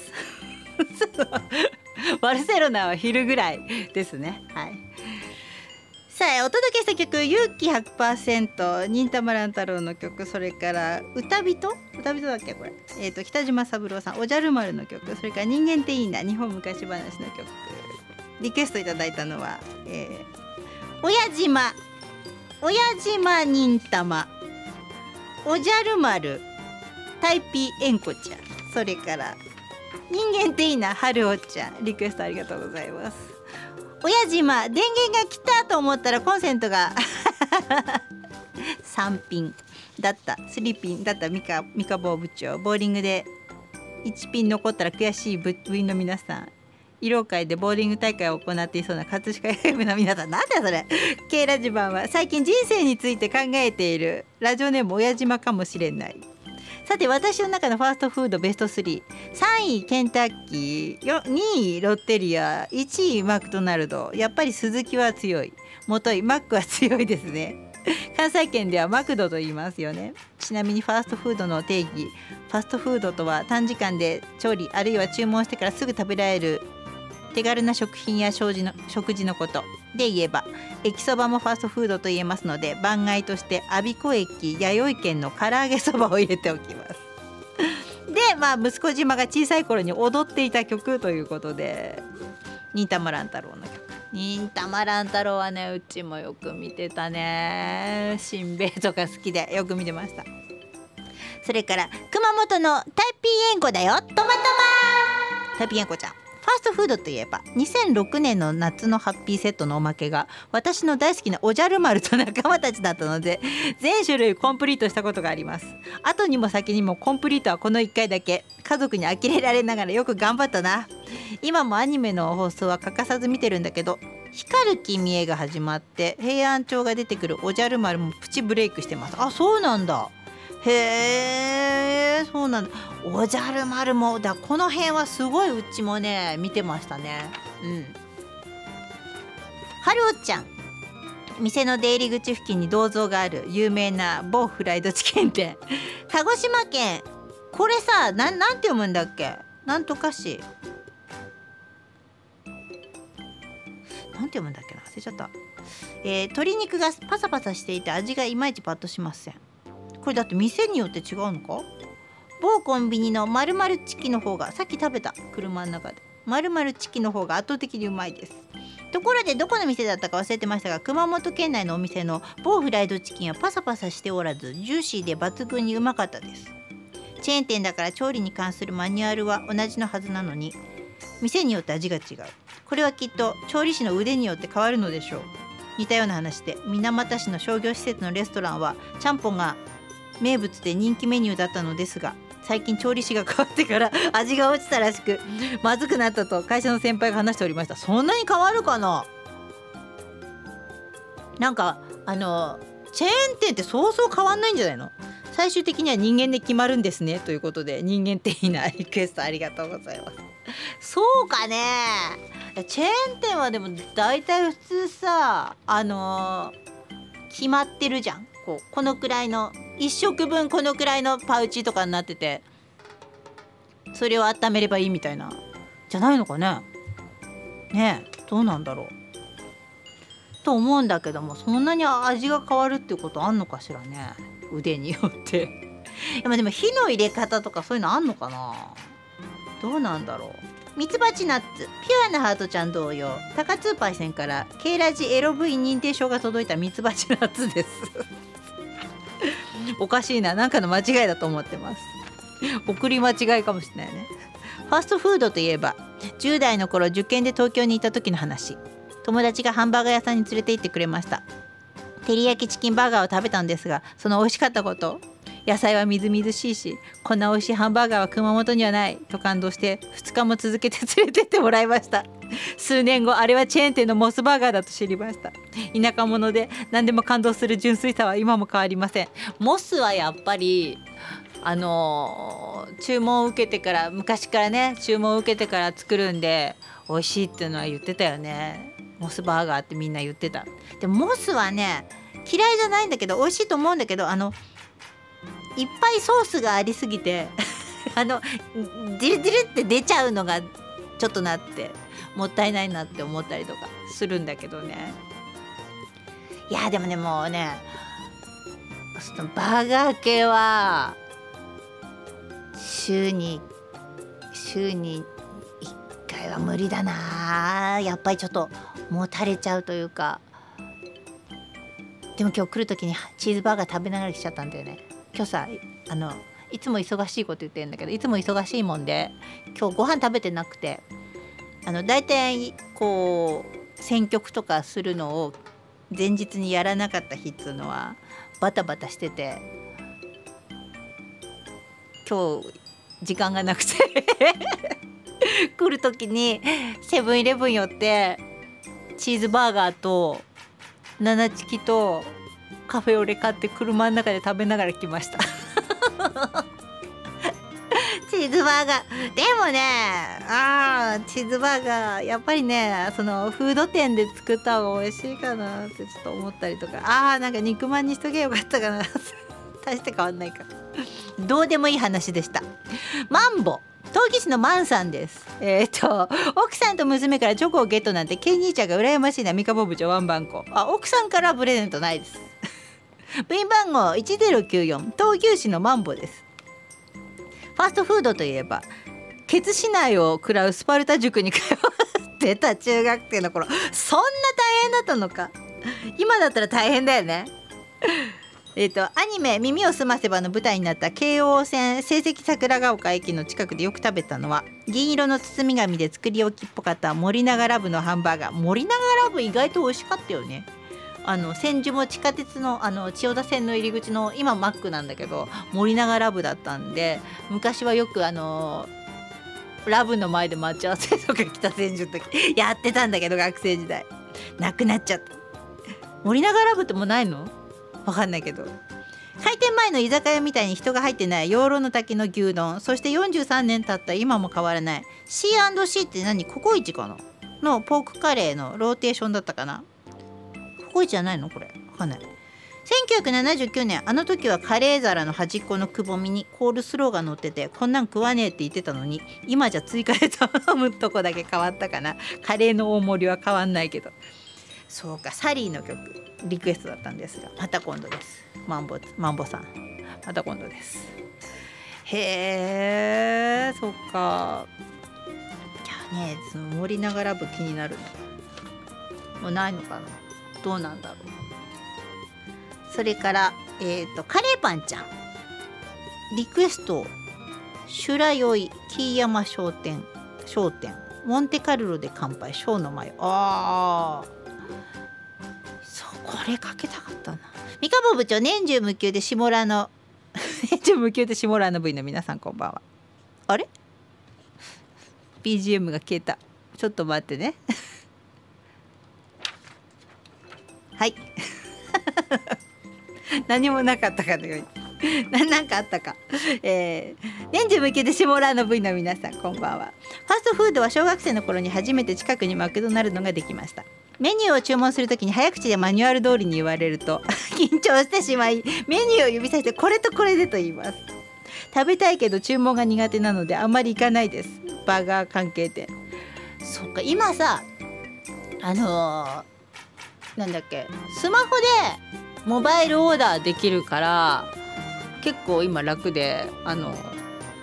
バルセロナは昼ぐらいですね、はい。さあお届けした曲、勇気 100%、 忍たま乱太郎の曲、それから歌人だっけこれ、北島三郎さん、おじゃる丸の曲、それから人間っていいな、日本昔話の曲。リクエストいただいたのは、親島忍たま、おじゃる丸、タイピーえんこちゃん、それから人間っていいな、春おちゃん。リクエストありがとうございます。親島、電源が来たと思ったらコンセントが3ピンだった三日坊部長、ボーリングで1ピン残ったら悔しい部員の皆さん、慰労会でボーリング大会を行っていそうな葛飾 FM の皆さん、なんだそれ。 K ラジバンは最近人生について考えている。ラジオネーム親島かもしれない。さて私の中のファーストフードベスト3、 3位ケンタッキー、2位ロッテリア、1位マクドナルド。やっぱりスズキは強い、もといマックは強いですね。関西圏ではマクドと言いますよね。ちなみにファーストフードの定義、ファストフードとは短時間で調理あるいは注文してからすぐ食べられる手軽な食品や食事のことで言えば、駅そばもファーストフードと言えますので、番外として我孫子駅弥生県の唐揚げそばを入れておきます。で、息子島が小さい頃に踊っていた曲ということで、忍たま乱太郎の曲。忍たま乱太郎はね、うちもよく見てたね。しんべヱとか好きでよく見てました。それから熊本のタイピーエンコだよ、トマトマタイピーエンコちゃん。ファーストフードといえば2006年の夏のハッピーセットのおまけが私の大好きなおじゃる丸と仲間たちだったので、全種類コンプリートしたことがあります。後にも先にもコンプリートはこの1回だけ。家族に呆れられながらよく頑張ったな。今もアニメの放送は欠かさず見てるんだけど、光る君へが始まって平安町が出てくるおじゃる丸もプチブレイクしてます。あ、そうなんだ。へー、そうなんだ。おじゃる丸もだ、この辺はすごいうちもね見てましたね、うん。はるおちゃん、店の出入り口付近に銅像がある有名な某フライドチキン店。鹿児島県、これさ、なんて読むんだっけ、なんとか市、なんて読むんだっけな、忘れちゃった、鶏肉がパサパサしていて味がいまいちパッとしません。これだって店によって違うのか。某コンビニの〇〇チキの方が、さっき食べた車の中で、〇〇チキの方が圧倒的にうまいです。ところでどこの店だったか忘れてましたが、熊本県内のお店の某フライドチキンはパサパサしておらず、ジューシーで抜群にうまかったです。チェーン店だから調理に関するマニュアルは同じのはずなのに、店によって味が違う。これはきっと調理師の腕によって変わるのでしょう。似たような話で、水俣市の商業施設のレストランはちゃんぽんが名物で人気メニューだったのですが、最近調理師が変わってから味が落ちたらしく、まずくなったと会社の先輩が話しておりました。そんなに変わるかな。なんかチェーン店ってそうそう変わんないんじゃないの。最終的には人間で決まるんですね、ということで、人間っていいな、リクエストありがとうございます。そうかね、チェーン店はでも大体普通さ、決まってるじゃん。このくらいの1食分このくらいのパウチとかになってて、それを温めればいいみたいな、じゃないのかね。ねえ、どうなんだろうと思うんだけども、そんなに味が変わるってことあんのかしらね、腕によってでも火の入れ方とかそういうのあんのかな、どうなんだろう。ミツバチナッツ、ピュアなハートちゃん同様、高津パイセンからKラジエロ部員認定証が届いたミツバチナッツですおかしいな、なんかの間違いだと思ってます送り間違いかもしれないね。ファストフードといえば、10代の頃受験で東京にいた時の話。友達がハンバーガー屋さんに連れて行ってくれました。照り焼きチキンバーガーを食べたんですが、その美味しかったこと、野菜はみずみずしいし、こんな美味しいハンバーガーは熊本にはないと感動して、2日も続けて連れてってもらいました。数年後、あれはチェーン店のモスバーガーだと知りました。田舎者で何でも感動する純粋さは今も変わりません。モスはやっぱり注文を受けてから、昔からね、注文を受けてから作るんで美味しいっていうのは言ってたよね。モスバーガーってみんな言ってた。でもモスはね、嫌いじゃないんだけど、美味しいと思うんだけど、いっぱいソースがありすぎてデルデルって出ちゃうのがちょっとなって、もったいないなって思ったりとかするんだけどね。いやでもね、もうね、そのバーガー系は週に1回は無理だな。やっぱりちょっともたれちゃうというか。でも今日来る時にチーズバーガー食べながら来ちゃったんだよね。今日さ、いつも忙しいこと言ってるんだけど、いつも忙しいもんで今日ご飯食べてなくて、大体こう選曲とかするのを前日にやらなかった日っていうのはバタバタしてて、今日時間がなくて来る時にセブンイレブン寄ってチーズバーガーとナナチキとカフェオレ買って車の中で食べながら来ましたチーズバーガーでもね、チーズバーガーやっぱりね、そのフード店で作った方が美味しいかなってちょっと思ったりとか、なんか肉まんにしとけばよかったかな大して変わんないからどうでもいい話でした。マンボ、東京市のマンさんです。奥さんと娘からチョコをゲットなんてケン兄ちゃんが羨ましいな。ミカボ部長ワンバンコ、奥さんからプレゼントないです部員番号1094、東急市のマンボです。ファストフードといえば、ケツ市内を食らうスパルタ塾に通ってた中学生の頃。そんな大変だったのか。今だったら大変だよねアニメ耳をすませばの舞台になった京王線成績桜ヶ丘駅の近くでよく食べたのは、銀色の包み紙で作り置きっぽかった森永ラブのハンバーガー。森永ラブ意外と美味しかったよね。千住も地下鉄の千代田線の入り口の、今マックなんだけど、森永ラブだったんで、昔はよくラブの前で待ち合わせとか北千住の時やってたんだけど、学生時代なくなっちゃった。森永ラブってもうないの？わかんないけど、開店前の居酒屋みたいに人が入ってない養老の滝の牛丼、そして43年経った今も変わらない C&C って何、ココイチかなのポークカレーのローテーションだったかな。ココイチじゃないのこれ、わかんない。1979年、あの時はカレー皿の端っこのくぼみにコールスローが乗ってて、こんなん食わねえって言ってたのに、今じゃ追加で頼むとこだけ変わったかな。カレーの大盛りは変わんないけど。そうか、サリーの曲リクエストだったんですが、また今度です。マンボさん、また今度です。へえ、そっか。いやね、盛りながら部気になるの。もないのかな、どうなんだろう。それから、カレーパンちゃんリクエスト、修羅宵木山商店モンテカルロで乾杯、ショーの前。ああ、そうこれかけたかったな。ミカボ部長、年中無休で下村の年中無休で下村の部員の皆さんこんばんは。あれ BGM が消えた、ちょっと待ってねはい何もなかったかのようになんかあったか、年中無休で下村の部員の皆さんこんばんは。ファーストフードは小学生の頃に初めて近くにマクドナルドができました。メニューを注文するときに早口でマニュアル通りに言われると緊張してしまい、メニューを指さしてこれとこれでと言います。食べたいけど注文が苦手なのであんまり行かないです。バーガー関係店。そっか、今さなんだっけ、スマホでモバイルオーダーできるから結構今楽で、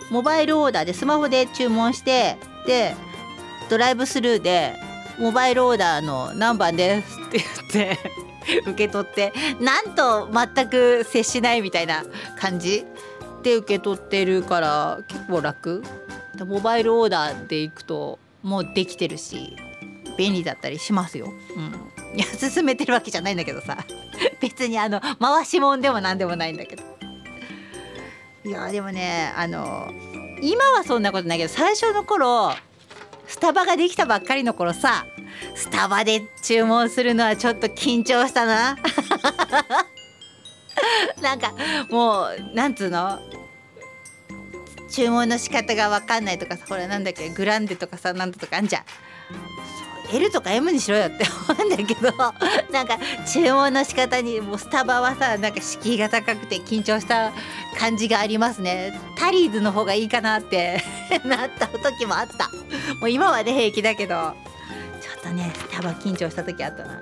モバイルオーダーでスマホで注文して、でドライブスルーでモバイルオーダーの何番ですって言って受け取って、なんと全く接しないみたいな感じで受け取ってるから結構楽。モバイルオーダーで行くともうできてるし便利だったりしますよ、うん、いや勧めてるわけじゃないんだけどさ別に回しもんでもなんでもないんだけど、いやでもね今はそんなことないけど、最初の頃スタバができたばっかりの頃さ、スタバで注文するのはちょっと緊張したななんかもうなんつうの、注文の仕方が分かんないとかさ、ほらなんだっけグランデとかさ、なんだとかあんじゃん、 L とか M にしろよって思うんだけどなんか注文の仕方にもうスタバはさ、なんか敷居が高くて緊張した感じがありますね。タリーズの方がいいかなってなった時もあった。もう今はね平気だけど、ちょっとねスタバ緊張した時あったな。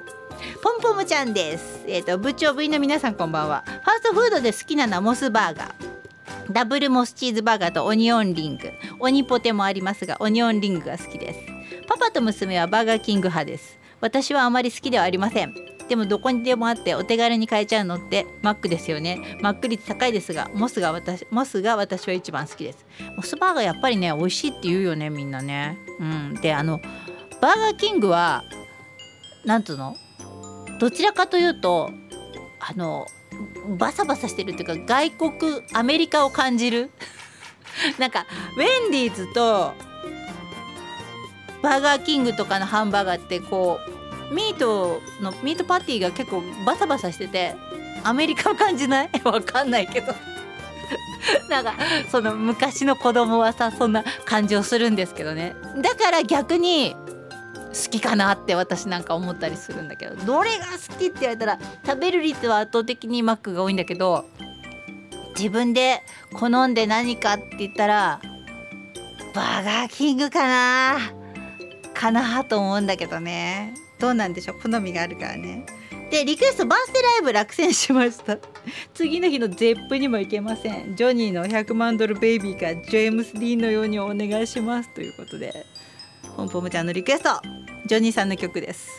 ポンポムちゃんです、部長部員の皆さんこんばんは。ファーストフードで好きなのはモスバーガー、ダブルモスチーズバーガーとオニオンリング、オニポテもありますがオニオンリングが好きです。パパと娘はバーガーキング派です。私はあまり好きではありません。でもどこにでもあってお手軽に買えちゃうのってマックですよね。マック率高いですがモスが私は一番好きです。モスバーガーやっぱりね美味しいって言うよねみんなね、うん、でバーガーキングはなんつうの、どちらかというとバサバサしてるっていうか、外国アメリカを感じるなんかウェンディーズとバーガーキングとかのハンバーガーってこうミートパティが結構バサバサしててアメリカを感じないわかんないけどなんかその昔の子供はさそんな感じをするんですけどね。だから逆に好きかなって私なんか思ったりするんだけど、どれが好きって言われたら食べる率は圧倒的にマックが多いんだけど、自分で好んで何かって言ったらバーガーキングかなと思うんだけどね。どうなんでしょう、好みがあるからね。でリクエスト、バースデーライブ落選しました次の日のゼップにも行けません。ジョニーの100万ドルベイビーかジェームス・ディーンのようにお願いしますということで、ポンポムちゃんのリクエスト、ジョニーさんの曲です。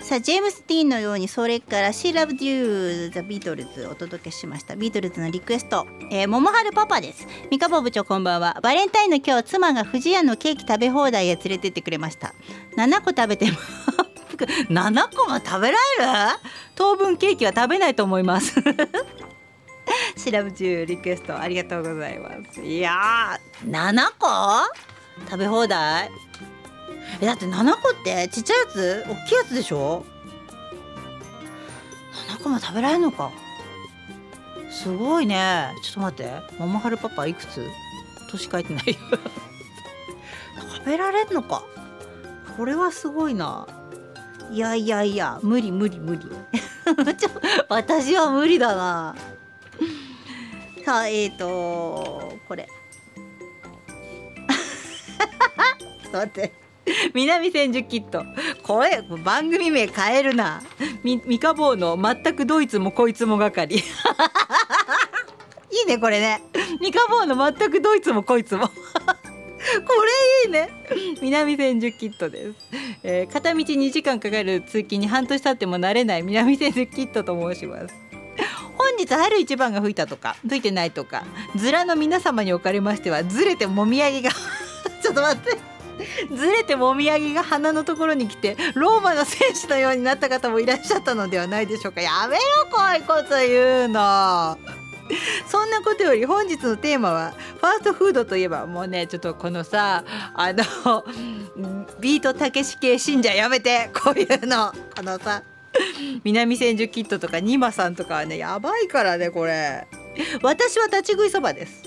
さあジェームス・ディーンのように、それからシーラブ・デュー・ザ・ビートルズお届けしました。ビートルズのリクエスト、桃春パパです。ミカボ部長こんばんは。バレンタインの今日、妻が富士屋のケーキ食べ放題へ連れてってくれました。7個食べても7個も食べられる？当分ケーキは食べないと思いますシラブ中リクエストありがとうございます。いやー7個食べ放題、だって7個ってちっちゃいやつ大きいやつでしょ。7個も食べられるのか、すごいね。ちょっと待って、ママハルパパいくつ？年書いてないよ食べられるのか、これはすごいな。いやいやいや無理私は無理だな。さあこれちょっと待って、南千住キット、これ番組名変えるな。ミカボーの全くどいつもこいつも係いいねこれね、ミカボーの全くどいつもこいつもれいいね。南千住キットです、片道2時間かかる通勤に半年経っても慣れない南千住キットと申します。本日春一番が吹いたとか吹いてないとか、ズラの皆様におかれましては、ずれてもみあげがちょっと待って、ずれてもみあげが鼻のところに来てローマの戦士のようになった方もいらっしゃったのではないでしょうか。やめろこういうこと言うの。そんなことより本日のテーマはファーストフードといえば、もうねちょっとこのさビートたけし系信者やめて、こういうのこのさ南千住キットとかニマさんとかはねやばいからね。これ私は立ち食いそばです。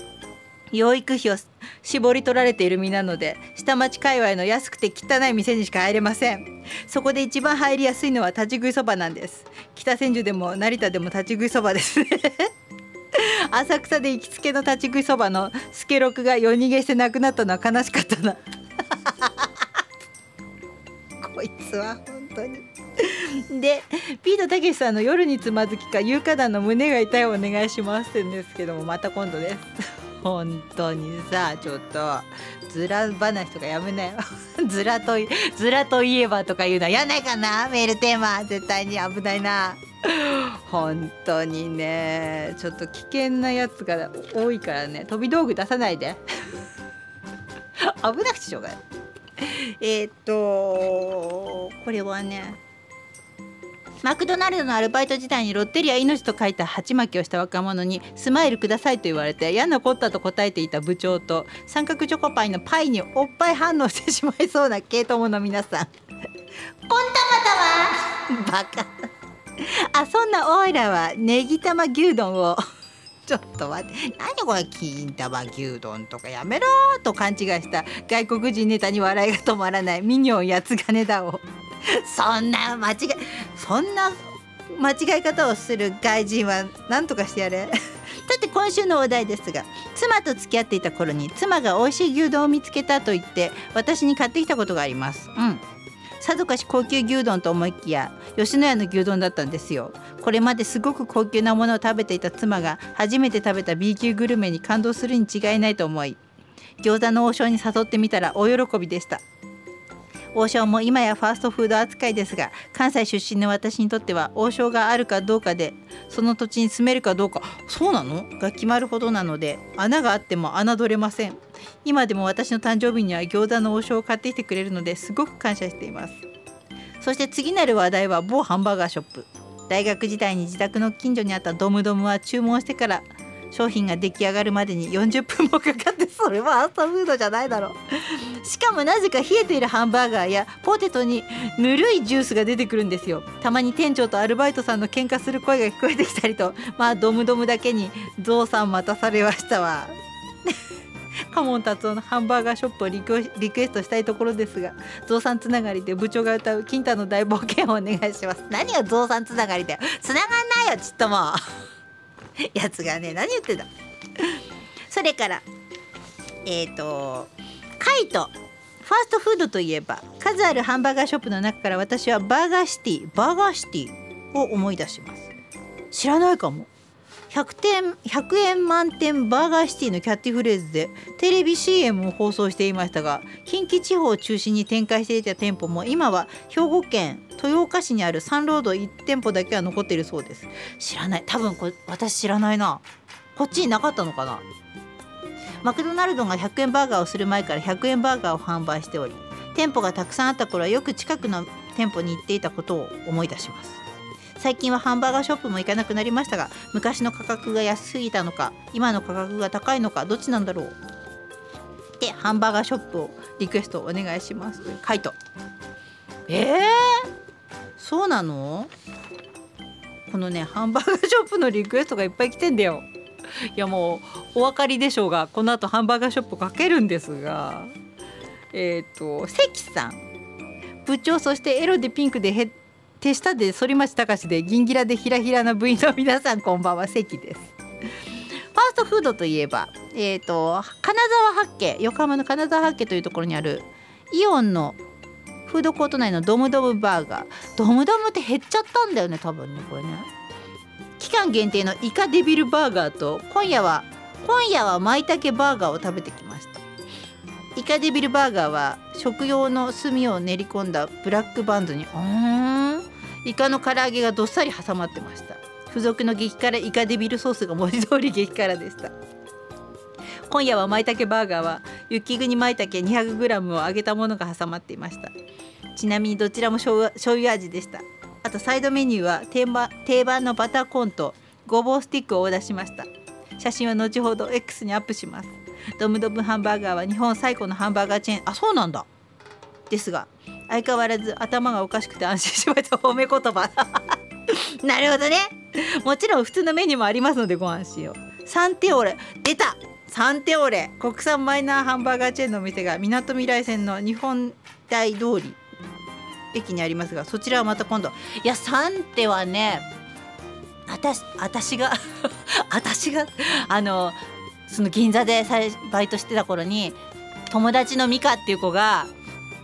養育費を絞り取られている身なので、下町界隈の安くて汚い店にしか入れません。そこで一番入りやすいのは立ち食いそばなんです。北千住でも成田でも立ち食いそばですね。浅草で行きつけの立ち食いそばのスケロクが夜逃げして亡くなったのは悲しかったな。こいつは本当に。でピートたけしさんの夜につまずきか有価団の胸が痛いお願いしますってんですけども、また今度です。本当にさ、ちょっとズラ話とかやめなよ。ズラといえばとか言うのはやないかな。メールテーマ絶対に危ないな。本当にねちょっと危険なやつが多いからね、飛び道具出さないで。危なくてしょうがない。これはねマクドナルドのアルバイト時代にロッテリア命と書いた鉢巻きをした若者にスマイルくださいと言われて嫌なこったと答えていた部長と、三角チョコパイのパイにおっぱい反応してしまいそうな系統の皆さん、こんたまたわバカ。あ、そんなオイラはネギ玉牛丼をちょっと待って、何これ金玉牛丼とかやめろと勘違いした外国人ネタに笑いが止まらないミニオンやつがねだを。そんな間違い方をする外人は何とかしてやれ。さて今週のお題ですが、妻と付き合っていた頃に妻が美味しい牛丼を見つけたと言って私に買ってきたことがあります。さぞかし高級牛丼と思いきや吉野家の牛丼だったんですよ。これまですごく高級なものを食べていた妻が初めて食べた B 級グルメに感動するに違いないと思い、餃子の王将に誘ってみたら大喜びでした。王将も今やファーストフード扱いですが、関西出身の私にとっては王将があるかどうかでその土地に住めるかどうか、そうなのが決まるほどなので、穴があっても侮れません。今でも私の誕生日には餃子の王将を買ってきてくれるのですごく感謝しています。そして次なる話題は某ハンバーガーショップ。大学時代に自宅の近所にあったドムドムは注文してから商品が出来上がるまでに40分もかかって、それはファーストフードじゃないだろう。しかもなぜか冷えているハンバーガーやポテトにぬるいジュースが出てくるんですよ。たまに店長とアルバイトさんの喧嘩する声が聞こえてきたりと、まあドムドムだけにゾウさん待たされましたわ。カモン達夫のハンバーガーショップをリクエストしたいところですが、ゾウさんつながりで部長が歌う金太の大冒険をお願いします。何がゾウさんつながりだよ、つながんないよちっとも。やつがね何言ってんだ。それからカイト、ファーストフードといえば数あるハンバーガーショップの中から私はバーガーシティを思い出します。知らないかも。100円満点バーガーシティのキャッチフレーズでテレビ CM を放送していましたが、近畿地方を中心に展開していた店舗も今は兵庫県豊岡市にあるサンロード1店舗だけは残っているそうです。知らない、多分これ私知らないな。こっちになかったのかな。マクドナルドが100円バーガーをする前から100円バーガーを販売しており、店舗がたくさんあった頃はよく近くの店舗に行っていたことを思い出します。最近はハンバーガーショップも行かなくなりましたが、昔の価格が安すぎたのか今の価格が高いのかどっちなんだろう。でハンバーガーショップをリクエストお願いしますという回答。そうなの。このねハンバーガーショップのリクエストがいっぱい来てんだよ。いやもうお分かりでしょうが、この後ハンバーガーショップかけるんですが、関さん部長、そしてエロでピンクで手下で反町隆史でギンギラでひらひらな部員の皆さん、こんばんは、関です。ファーストフードといえば、金沢八景、横浜の金沢八景というところにあるイオンのフードコート内のドムドムバーガー。ドムドムって減っちゃったんだよね多分ね、これね。期間限定のイカデビルバーガーと今夜は舞茸バーガーを食べてきました。イカデビルバーガーは食用の炭を練り込んだブラックバンズにイカの唐揚げがどっさり挟まってました。付属の激辛イカデビルソースが文字通り激辛でした。今夜は舞茸バーガーは雪国舞茸 200g を揚げたものが挟まっていました。ちなみにどちらも醤油味でした。あとサイドメニューは定番のバターコーンとごぼうスティックをお出しました。写真は後ほど X にアップします。ドムドムハンバーガーは日本最古のハンバーガーチェーン、あ、そうなんだ、ですが相変わらず頭がおかしくて安心しました。褒め言葉なるほどね。もちろん普通のメニューもありますのでご安心を。サンテオレ、出たサンテオレ、国産マイナーハンバーガーチェーンのお店がみなとみらい線の日本大通り駅にありますが、そちらはまた今度。いやサンテはね、私がその銀座でバイトしてた頃に友達のミカっていう子が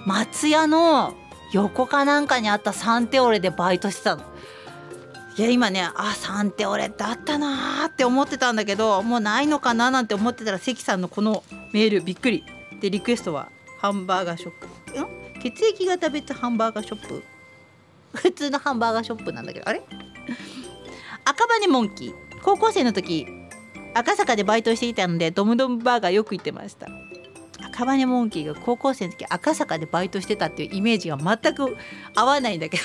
松屋の横かなんかにあったサンテオレでバイトしてたの。いや今ね、あ、サンテオレってあったなって思ってたんだけど、もうないのかななんて思ってたら、関さんのこのメールびっくりで、リクエストはハンバーガーショップ血液型別ハンバーガーショップ、普通のハンバーガーショップなんだけど、あれ赤羽モンキー、高校生の時赤坂でバイトしていたのでドムドムバーガーよく行ってました。赤羽モンキーが高校生の時赤坂でバイトしてたっていうイメージが全く合わないんだけど、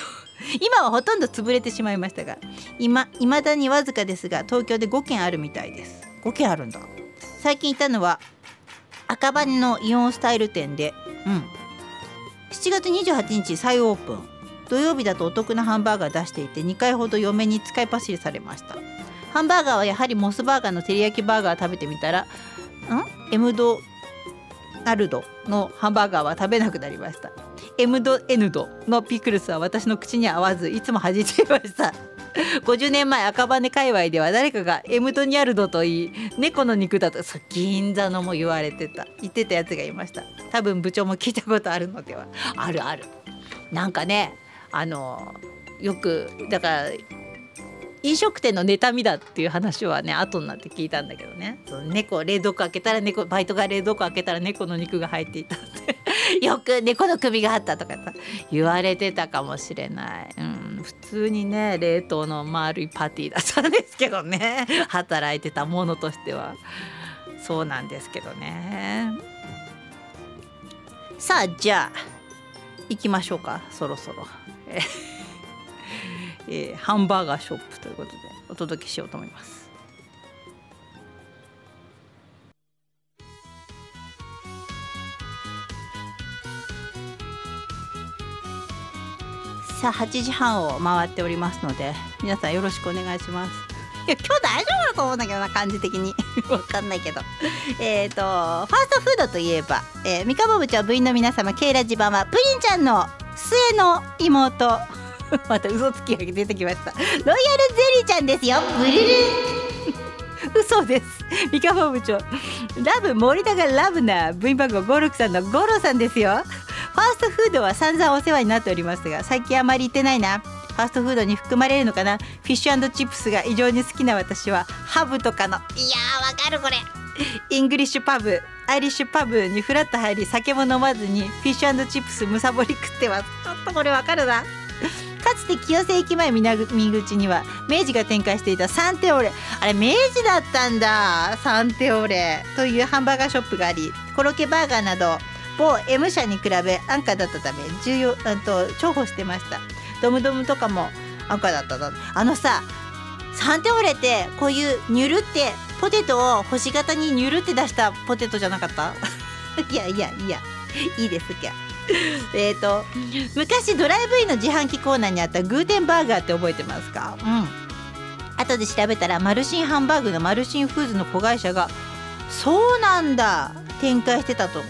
今はほとんど潰れてしまいましたが、未だにわずかですが東京で5軒あるみたいです。5軒あるんだ。最近行ったのは赤羽のイオンスタイル店で、7月28日再オープン。土曜日だとお得なハンバーガー出していて2回ほど嫁に使いパシリされました。ハンバーガーはやはりモスバーガーの照り焼きバーガー食べてみたら、M ドナルドのハンバーガーは食べなくなりました。M ド N ドのピクルスは私の口に合わず、いつも弾いていました。50年前赤羽界隈では誰かが M ドニャルドと言い、猫の肉だと銀座のも言われてた、言ってたやつがいました。多分部長も聞いたことあるのでは。あるある。なんかね、よくだから飲食店の妬みだっていう話はね、後になって聞いたんだけどね。その猫、冷蔵庫開けたら猫、バイトが冷蔵庫開けたら猫の肉が入っていたってよく猫の首があったとかさ言われてたかもしれない、普通にね冷凍の丸いパティだったんですけどね、働いてたものとしてはそうなんですけどね。さあじゃあ行きましょうか、そろそろハンバーガーショップということでお届けしようと思います。さあ8時半を回っておりますので皆さんよろしくお願いします。いや今日大丈夫だと思うんだけどな、感じ的にわかんないけどファーストフードといえば、ミカボ部長部員の皆様、ケイラジ版はプリンちゃんの末の妹また嘘つきが出てきました。ロイヤルゼリーちゃんですよ、ブルル嘘です。ミカボ部長ラブ森田がラブな部員番号563のゴロさんですよ。ファーストフードは散々お世話になっておりますが、最近あまり行ってないな。ファーストフードに含まれるのかな。フィッシュ&チップスが異常に好きな私はハブとかの、いやーわかる、これイングリッシュパブ、アイリッシュパブにフラッと入り、酒も飲まずにフィッシュ&チップスむさぼり食ってます。ちょっとこれわかるな。かつて清瀬駅前南口には明治が展開していたサンテオレ、あれ明治だったんだ、サンテオレというハンバーガーショップがあり、コロッケバーガーなど某 M 社に比べ安価だったため重宝してました。ドムドムとかも安価だったな。さサンテオレってこういうニュルってポテトを星型にニュルって出したポテトじゃなかったいいですきゃ昔ドライブインの自販機コーナーにあったグーテンバーガーって覚えてますか？後で調べたらマルシンハンバーグのマルシンフーズの子会社がそうなんだ展開してたと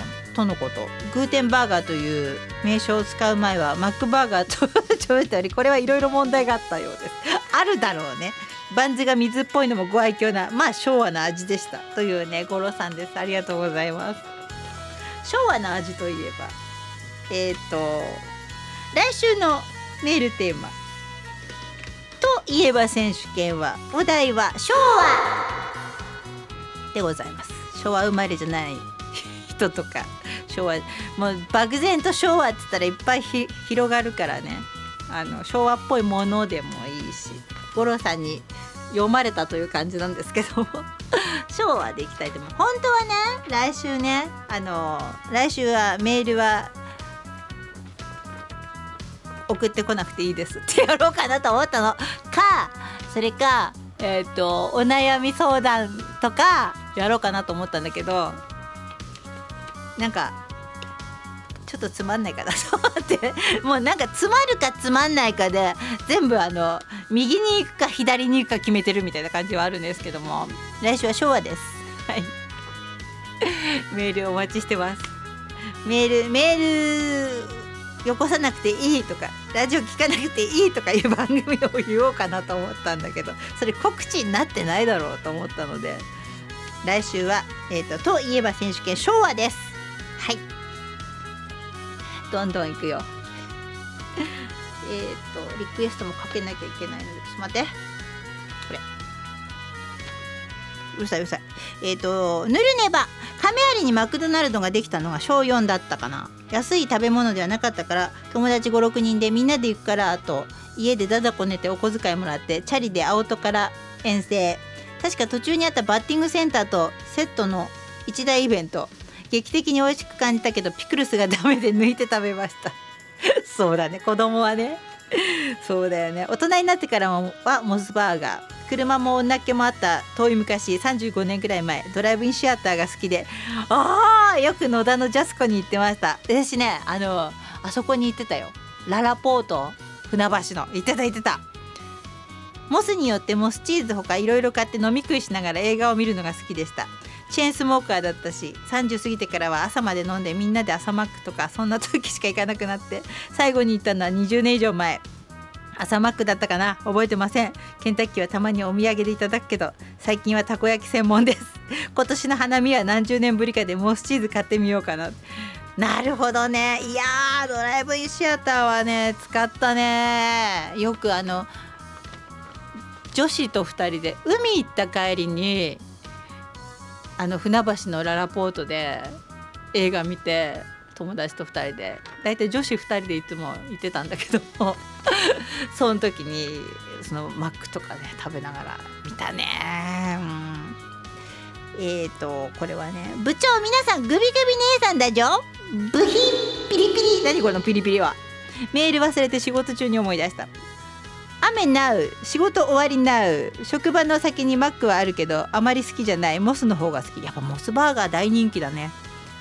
のこと。グーテンバーガーという名称を使う前はマックバーガーと調べたより、これはいろいろ問題があったようです。あるだろうね。バンズが水っぽいのもご愛嬌な、昭和の味でしたというね、ゴロさんです。ありがとうございます。昭和の味といえば来週のメールテーマといえば選手権は、お題は昭和でございます。昭和生まれじゃない人とか昭和もう漠然と昭和って言ったらいっぱい広がるからね、昭和っぽいものでもいいし、五郎さんに読まれたという感じなんですけども昭和でいきたいと思う。本当はね来週ね、来週はメールは送ってこなくていいですってやろうかなと思ったのか、それか、お悩み相談とかやろうかなと思ったんだけど、なんかちょっとつまんないかなと思ってもうなんかつまるかつまんないかで全部右に行くか左に行くか決めてるみたいな感じはあるんですけども、来週は昭和です、はい、メールお待ちしてます。メールよこさなくていいとかラジオ聞かなくていいとかいう番組を言おうかなと思ったんだけど、それ告知になってないだろうと思ったので、来週は、といえば選手権昭和です。はい、どんどんいくよ。リクエストもかけなきゃいけないので、ちょっと待って。これ。うるさい。ぬるねば。亀有にマクドナルドができたのが小4だったかな。安い食べ物ではなかったから、友達5、6人でみんなで行くからと、家でだだこねてお小遣いもらって、チャリで青戸から遠征。確か途中にあったバッティングセンターとセットの一大イベント。劇的に美味しく感じたけどピクルスがダメで抜いて食べましたそうだね、子供はねそうだよね。大人になってからはモスバーガー、車も女っ気もあった遠い昔35年くらい前、ドライブインシアターが好きでよく野田のジャスコに行ってました。私ね、あそこに行ってたよ、ララポート船橋の。行ってた。モスによってモスチーズほかいろいろ買って飲み食いしながら映画を見るのが好きでした。チェーンスモーカーだったし、30過ぎてからは朝まで飲んでみんなで朝マックとかそんな時しか行かなくなって、最後に行ったのは20年以上前、朝マックだったかな、覚えてません。ケンタッキーはたまにお土産でいただくけど最近はたこ焼き専門です。今年の花見は何十年ぶりかでモスチーズ買ってみようかな。なるほどね。いやー、ドライブインシアターはね使ったね。よく女子と2人で海行った帰りに船橋のララポートで映画見て、友達と2人でだいたい女子2人でいつも行ってたんだけどもその時にそのマックとかね食べながら見たね。これはね、部長皆さんグビグビ姉さんだじょブヒピリピリ、何このピリピリは。メール忘れて仕事中に思い出した。雨なう、仕事終わりなう、職場の先にマックはあるけどあまり好きじゃない、モスの方が好き。やっぱモスバーガー大人気だね。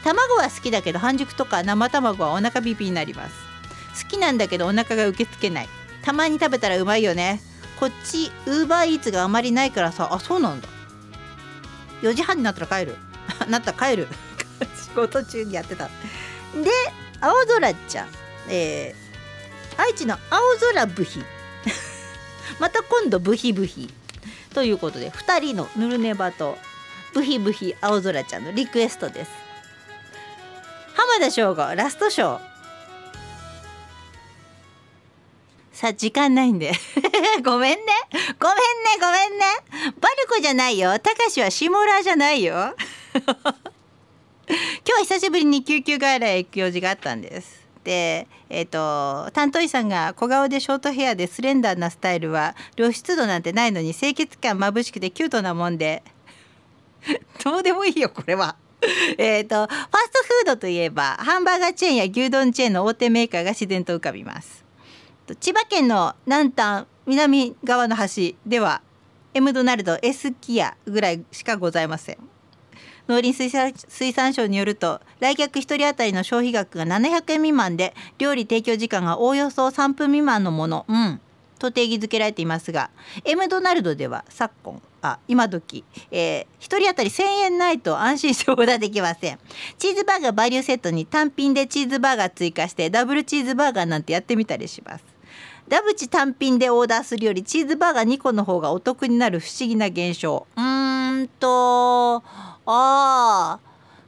卵は好きだけど半熟とか生卵はお腹ビビになります。好きなんだけどお腹が受け付けない。たまに食べたらうまいよね。こっちウーバーイーツがあまりないからさ。あ、そうなんだ。4時半になったら帰る仕事中にやってた。で、青空ちゃん、愛知の青空部品また今度ブヒブヒということで、2人のぬるねばとブヒブヒ青空ちゃんのリクエストです。浜田省吾ラストショー。さあ時間ないんでごめんね。バルコじゃないよ、たかしはシモラじゃないよ今日久しぶりに救急外来へ行く用事があったんです。で、担当医さんが小顔でショートヘアでスレンダーなスタイルは露出度なんてないのに清潔感まぶしくてキュートなもんでどうでもいいよこれはファストフードといえばハンバーガーチェーンや牛丼チェーンの大手メーカーが自然と浮かびます。千葉県の南端南側の端ではMドナルド、Sキアぐらいしかございません。農林水産省によると来客1人当たりの消費額が700円未満で、料理提供時間がおおよそ3分未満のもの、と定義づけられていますが、 M ドナルドでは昨今今時、1人当たり1000円ないと安心してオーダーできません。チーズバーガーバリューセットに単品でチーズバーガー追加してダブルチーズバーガーなんてやってみたりします。ダブチ単品でオーダーするよりチーズバーガー2個の方がお得になる不思議な現象。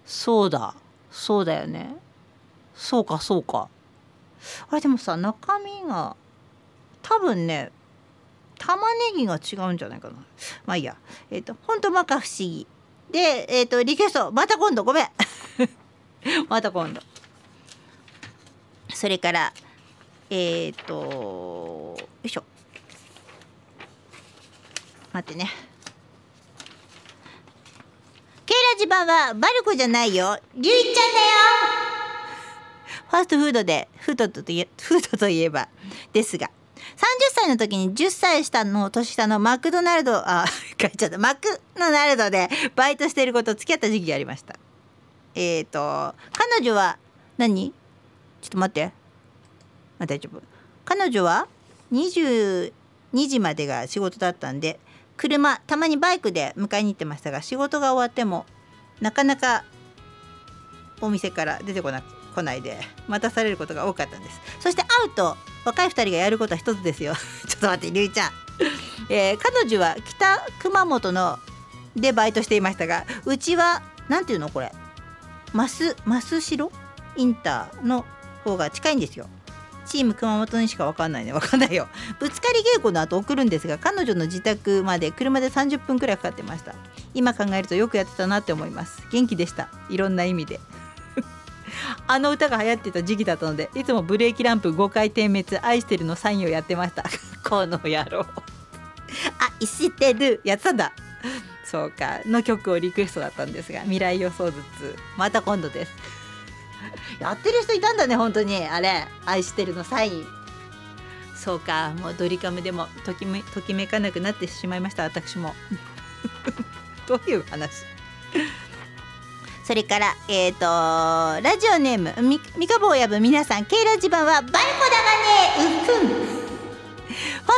そうだよね。そうか。あれでもさ、中身が多分ね玉ねぎが違うんじゃないかな。まあいいや。ほんとまか不思議でリクエストまた今度ごめんまた今度。それからよいしょ、待ってね。ケイラジバはバルコじゃないよ、リュウイちゃんだよ。ファーストフードでフードといえばですが、30歳の時に10歳下の年下のマクドナルドでバイトしていること付き合った時期がありました。彼女は何、ちょっと待って、あ、大丈夫。彼女は22時までが仕事だったんで、車たまにバイクで迎えに行ってましたが、仕事が終わってもなかなかお店から出てこないで待たされることが多かったんです。そして会うと若い2人がやることは一つですよ。ちょっと待って、リュウちゃん、彼女は北熊本のでバイトしていましたが、うちはなんていうのこれ、マスシロインターの方が近いんですよ。チーム熊本にしか分かんないね。分かんないよ。ぶつかり稽古の後送るんですが、彼女の自宅まで車で30分くらいかかってました。今考えるとよくやってたなって思います。元気でした、いろんな意味で。あの歌が流行ってた時期だったので、いつもブレーキランプ5回点滅、愛してるのサインをやってました。この野郎、愛してるやってたんだ。そうかの曲をリクエストだったんですが、未来予想図2、また今度です。やってる人いたんだね、本当に。あれ、愛してるのサイン。そうか、もうドリカムでもときめかなくなってしまいました、私も。どういう話。それからラジオネームミカボをやぶ皆さん、ケイラジバはバルコだがね、うんうん。ファー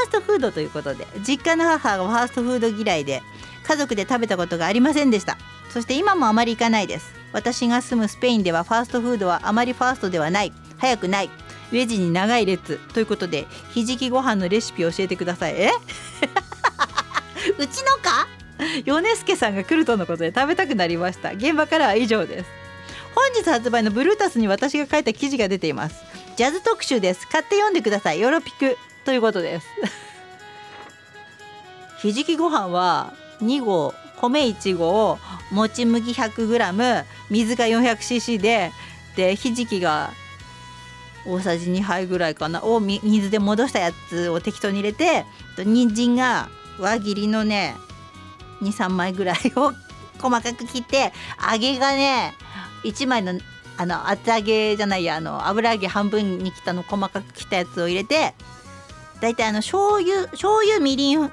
ストフードということで、実家の母がファーストフード嫌いで家族で食べたことがありませんでした。そして今もあまり行かないです。私が住むスペインではファーストフードはあまりファーストではない、早くない、レジに長い列ということで、ひじきご飯のレシピを教えてください。うちのか米助さんが来るとのことで食べたくなりました。現場からは以上です。本日発売のブルータスに私が書いた記事が出ています。ジャズ特集です。買って読んでください、ヨロピクということです。ひじきご飯は2合米1合、もち麦 100g、 水が 400cc でひじきが大さじ2杯ぐらいかなを水で戻したやつを適当に入れて、人参が輪切りのね 2,3 枚ぐらいを細かく切って、揚げがね1枚の厚揚げじゃないや、油揚げ半分に切ったの細かく切ったやつを入れて、だいたい醤油みりん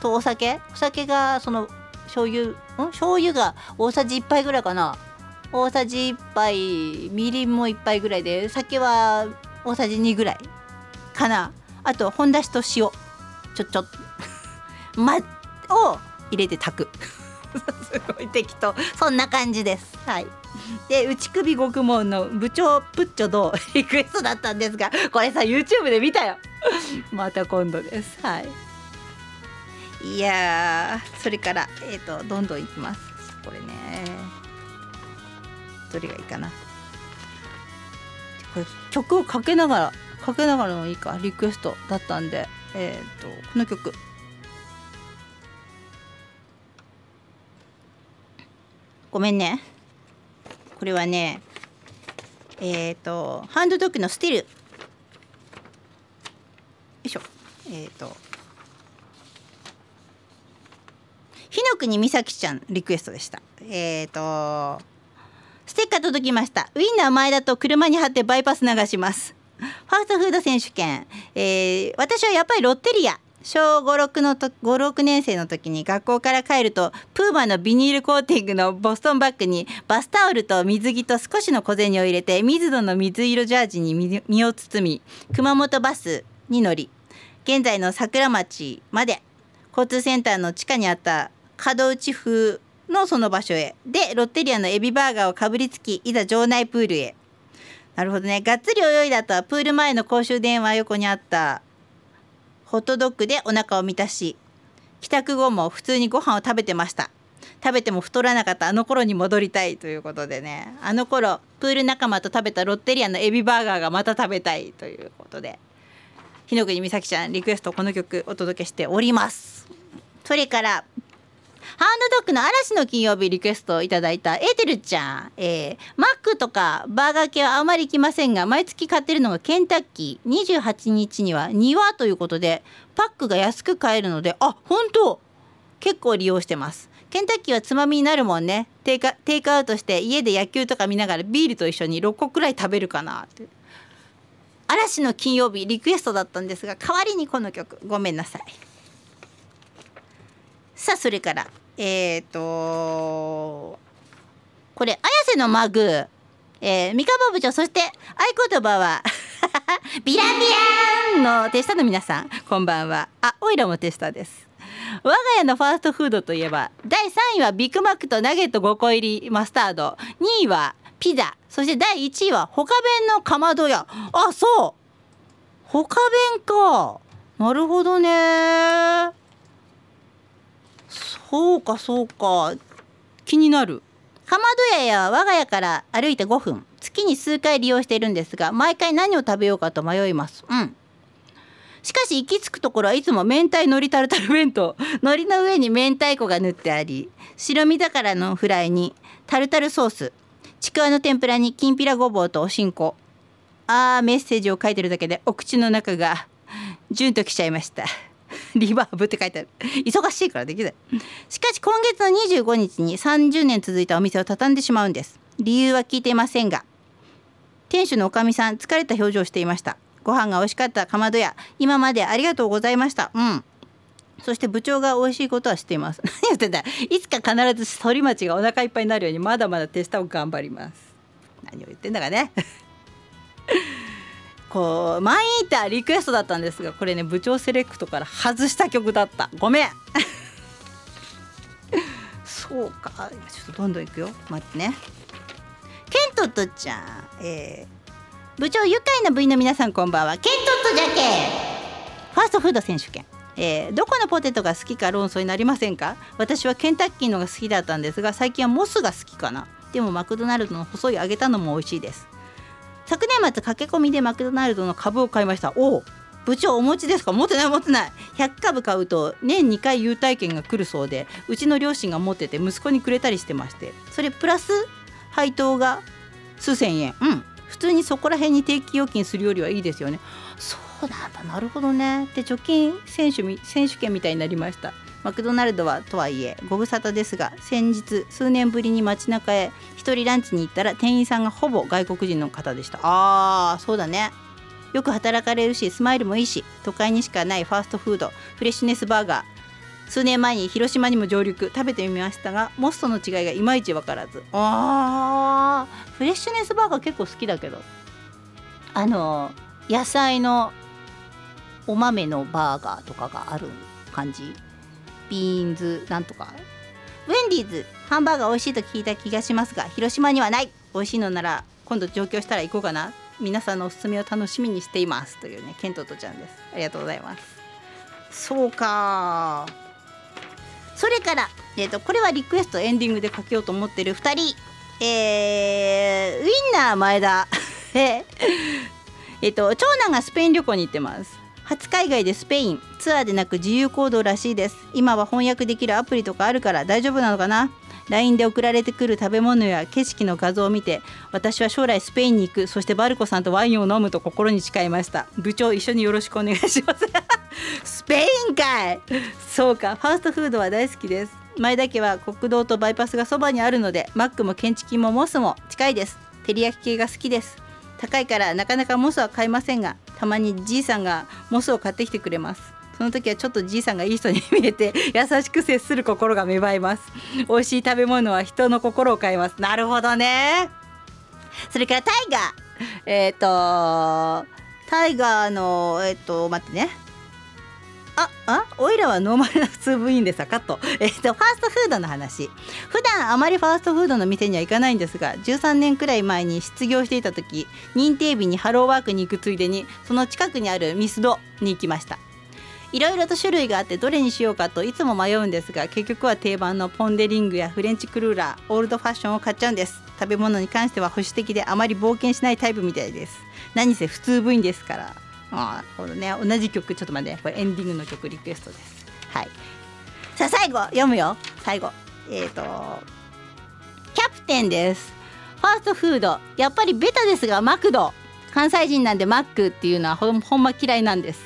とお酒がその醤油が大さじ1杯ぐらいかな、大さじ1杯、みりんも1杯ぐらいで、酒は大さじ2ぐらいかな、あと本だしと塩ちょっを入れて炊く。すごい適当。そんな感じです、はい。で、内首獄門の部長プッチョどうリクエストだったんですが、これさ YouTube で見たよ。また今度です、はい。いや、それから、どんどんいきます。これね、どれがいいかな。これ曲をかけながらのいいか、リクエストだったんで、この曲。ごめんね。これはね、ハンドドッグのスティル。よいしょ。日の国美咲ちゃんリクエストでした。ステッカー届きました。ウィンナー前田と車に貼ってバイパス流します。ファーストフード選手権、私はやっぱりロッテリア。小5、6年生の時に学校から帰るとプーマのビニールコーティングのボストンバッグにバスタオルと水着と少しの小銭を入れて、ミズノの水色ジャージに身を包み、熊本バスに乗り、現在の桜町まで交通センターの地下にあった角打ち風のその場所へで、ロッテリアのエビバーガーをかぶりつき、いざ場内プールへ。なるほどね。がっつり泳いだ後はプール前の公衆電話横にあったホットドッグでお腹を満たし、帰宅後も普通にご飯を食べてました。食べても太らなかったあの頃に戻りたいということでね、あの頃プール仲間と食べたロッテリアのエビバーガーがまた食べたいということで、日の国美咲ちゃんリクエスト、この曲お届けしております。それからハウンドドッグの嵐の金曜日リクエストをいただいたエーテルちゃん、マックとかバーガー系はあまり行きませんが毎月買ってるのがケンタッキー、28日には2話ということでパックが安く買えるので、あ、本当結構利用してます。ケンタッキーはつまみになるもんね。テイクアウトして家で野球とか見ながらビールと一緒に6個くらい食べるかなって。嵐の金曜日リクエストだったんですが代わりにこの曲ごめんなさい。さあそれからこれ綾瀬のマグ、三河部長そして合言葉はビラビランの手下の皆さんこんばんは。あ、おいらも手下です。我が家のファーストフードといえば第3位はビッグマックとナゲット5個入りマスタード、2位はピザ、そして第1位は他弁のかまど屋。あ、そう他弁か、なるほどね、そうかそうか、気になる。かまど屋は我が家から歩いて5分、月に数回利用しているんですが毎回何を食べようかと迷います。うん、しかし行き着くところはいつも明太のりタルタル弁当、のりの上に明太子が塗ってあり白身魚のフライにタルタルソース、ちくわの天ぷらにきんぴらごぼうとおしんこ。あー、メッセージを書いてるだけでお口の中がジュンときちゃいましたリバーブって書いてある忙しいからできない。しかし今月の25日に30年続いたお店を畳んでしまうんです。理由は聞いていませんが店主のおかみさん疲れた表情をしていました。ご飯が美味しかったかまど屋、今までありがとうございました。うん。そして部長が美味しいことは知っています。何言ってんだ、いつか必ず反町がお腹いっぱいになるようにまだまだ手下を頑張ります。何を言ってんだかねこうマイーターリクエストだったんですがこれね部長セレクトから外した曲だった、ごめんそうか、今ちょっとどんどんいくよ、待ってね。ケントとちゃん、部長愉快な部員の皆さんこんばんは。ケントとじゃけファーストフード選手権、どこのポテトが好きか論争になりませんか。私はケンタッキーのが好きだったんですが最近はモスが好きかな。でもマクドナルドの細い揚げたのも美味しいです。昨年末駆け込みでマクドナルドの株を買いました。おお、部長お持ちですか。持ってない持ってない。100株買うと年2回優待券が来るそうでうちの両親が持ってて息子にくれたりしてまして、それプラス配当が数千円。うん、普通にそこら辺に定期預金するよりはいいですよね。そうなんだ、なるほどね。で貯金選手権みたいになりました。マクドナルドはとはいえご無沙汰ですが先日数年ぶりに街中へ一人ランチに行ったら店員さんがほぼ外国人の方でした。あー、そうだね、よく働かれるしスマイルもいいし都会にしかないファーストフード、フレッシュネスバーガー、数年前に広島にも上陸、食べてみましたがモスとの違いがいまいち分からず。あー、フレッシュネスバーガー結構好きだけど野菜のお豆のバーガーとかがある感じ、ビーンズなんとか、ウェンディーズハンバーガー美味しいと聞いた気がしますが広島にはない。美味しいのなら今度上京したら行こうかな。皆さんのおすすめを楽しみにしていますというね、ケントとちゃんです。ありがとうございます。そうか、それから、これはリクエストエンディングでかけようと思ってる2人、ウィンナー前田長男がスペイン旅行に行ってます。初海外でスペイン、ツアーでなく自由行動らしいです。今は翻訳できるアプリとかあるから大丈夫なのかな。 LINE で送られてくる食べ物や景色の画像を見て私は将来スペインに行く、そしてバルコさんとワインを飲むと心に誓いました。部長一緒によろしくお願いしますスペインかい。そうか、ファーストフードは大好きです。前田家は国道とバイパスがそばにあるのでマックも建築もモスも近いです。照り焼き系が好きです。高いからなかなかモスは買いませんがたまにじいさんがモスを買ってきてくれます。その時はちょっとじいさんがいい人に見えて優しく接する心が芽生えます。美味しい食べ物は人の心を変えます。なるほどね。それからタイガー、タイガーの待ってね、おいらはノーマルな普通部員でさ、カット、ファーストフードの話。普段あまりファーストフードの店には行かないんですが13年くらい前に失業していた時認定日にハローワークに行くついでにその近くにあるミスドに行きました。いろいろと種類があってどれにしようかといつも迷うんですが結局は定番のポン・デ・リングやフレンチクルーラー、オールドファッションを買っちゃうんです。食べ物に関しては保守的であまり冒険しないタイプみたいです。何せ普通部員ですから。ああ、このね、同じ曲、ちょっと待って、これエンディングの曲リクエストです。はい。さあ最後読むよ。最後キャプテンです。ファーストフード、やっぱりベタですがマクド。関西人なんでマックっていうのはほんま嫌いなんです。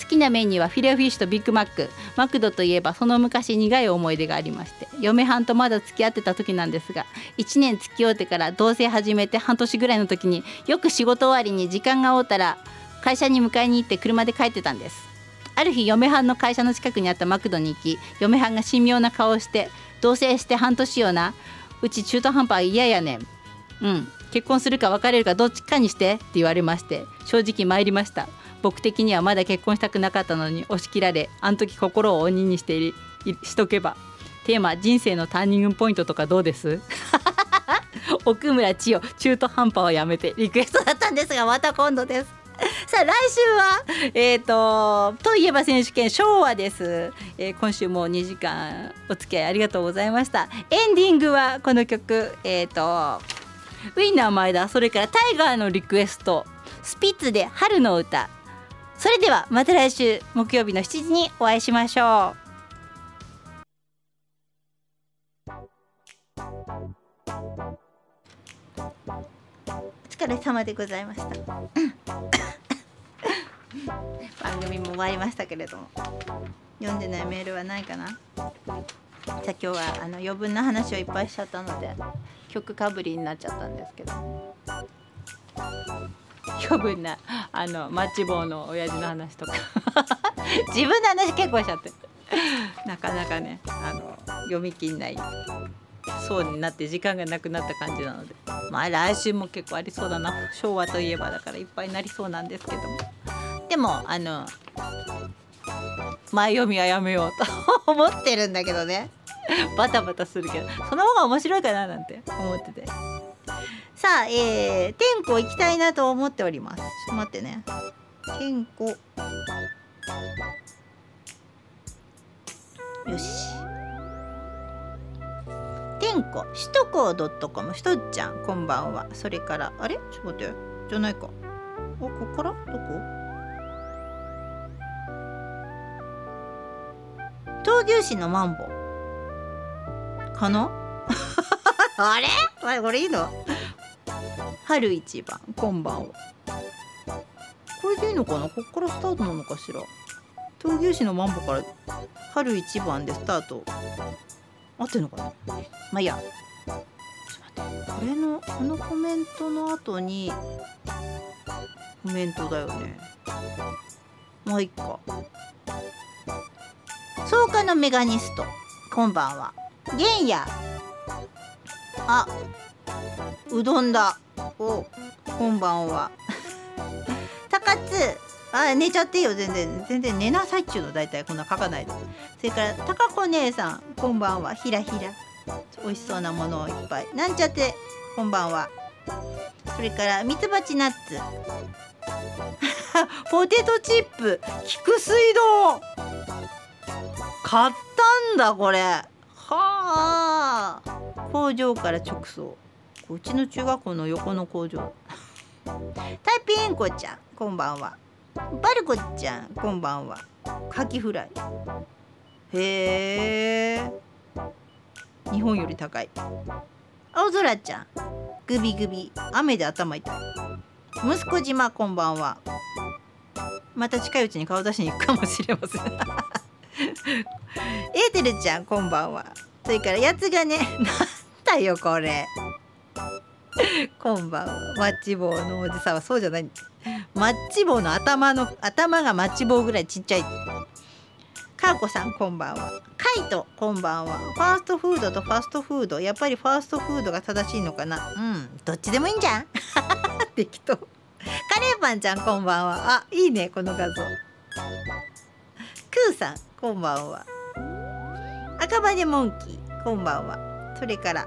好きなメニューはフィレオフィッシュとビッグマック。マクドといえばその昔苦い思い出がありまして、嫁はんとまだ付き合ってた時なんですが、1年付き合ってから同棲始めて半年ぐらいの時によく仕事終わりに時間が合うたら会社に迎えに行って車で帰ってたんです。ある日嫁はんの会社の近くにあったマクドに行き、嫁はんが神妙な顔をして、同棲して半年よな、うち中途半端嫌やねん、うん、結婚するか別れるかどっちかにしてって言われまして、正直参りました。僕的にはまだ結婚したくなかったのに押し切られ、あの時心を鬼にしてしとけば。テーマ、人生のターニングポイントとかどうです奥村千代、中途半端はやめて、リクエストだったんですがまた今度です。さあ来週はといえば選手権昭和です。今週も2時間お付き合いありがとうございました。エンディングはこの曲、ウィンナー前田、それからタイガーのリクエスト、スピッツで春の歌。それではまた来週木曜日の7時にお会いしましょう。お疲れ様でございました番組も終わりましたけれども、読んでないメールはないかな。じゃあ今日は余分な話をいっぱいしちゃったので曲かぶりになっちゃったんですけど、余分なマッチ棒の親父の話とか自分の話結構しちゃってなかなかね読みきんないそうになって時間がなくなった感じなので、まあ来週も結構ありそうだな。昭和といえばだからいっぱいになりそうなんですけども、でも前読みはやめようと思ってるんだけどねバタバタするけどその方が面白いかななんて思ってて、さあ、天候行きたいなと思っております。ちょっと待ってね、天候よし、天子首都高.com、ひとちゃんこんばんは。それからあれちょっと待ってじゃないか、あここからどこ、闘牛士のマンボかなあれこれいいの、春一番こんばんは、これでいいのかな、こっからスタートなのかしら。闘牛士のマンボから春一番でスタート合ってるのかな。まあいいや、ちょっと待って、このコメントの後にコメントだよね。まあいいか。草加のメガニストこんばんは。玄也、あうどんだおこんばんは高津、あ寝ちゃっていいよ、全然寝なさいっちゅうの、だいたいこんな書かないで。それからたかこ姉さんこんばんは、ひらひら美味しそうなものをいっぱいなんちゃってこんばんは。それからミツバチナッツポテトチップ菊水道買ったんだこれ、はあ工場から直送、うちの中学校の横の工場タイピーンコちゃんこんばんは、バルコちゃんこんばんは、カキフライ、へー日本より高い、青空ちゃんグビグビ雨で頭痛い、息子島こんばんは、また近いうちに顔出しに行くかもしれませんエーテルちゃんこんばんは。それからやつがねなんだよこれこんばんは。マッチ棒のおじさんはそうじゃない、マッチ棒の頭がマッチ棒ぐらいちっちゃい。かーこさんこんばんは。カイトこんばんは。ファーストフードとファーストフード、やっぱりファーストフードが正しいのかな、うんどっちでもいいんじゃん適当。カレーパンちゃんこんばんは、あいいねこの画像。クーさんこんばんは。赤羽モンキーこんばんは。それから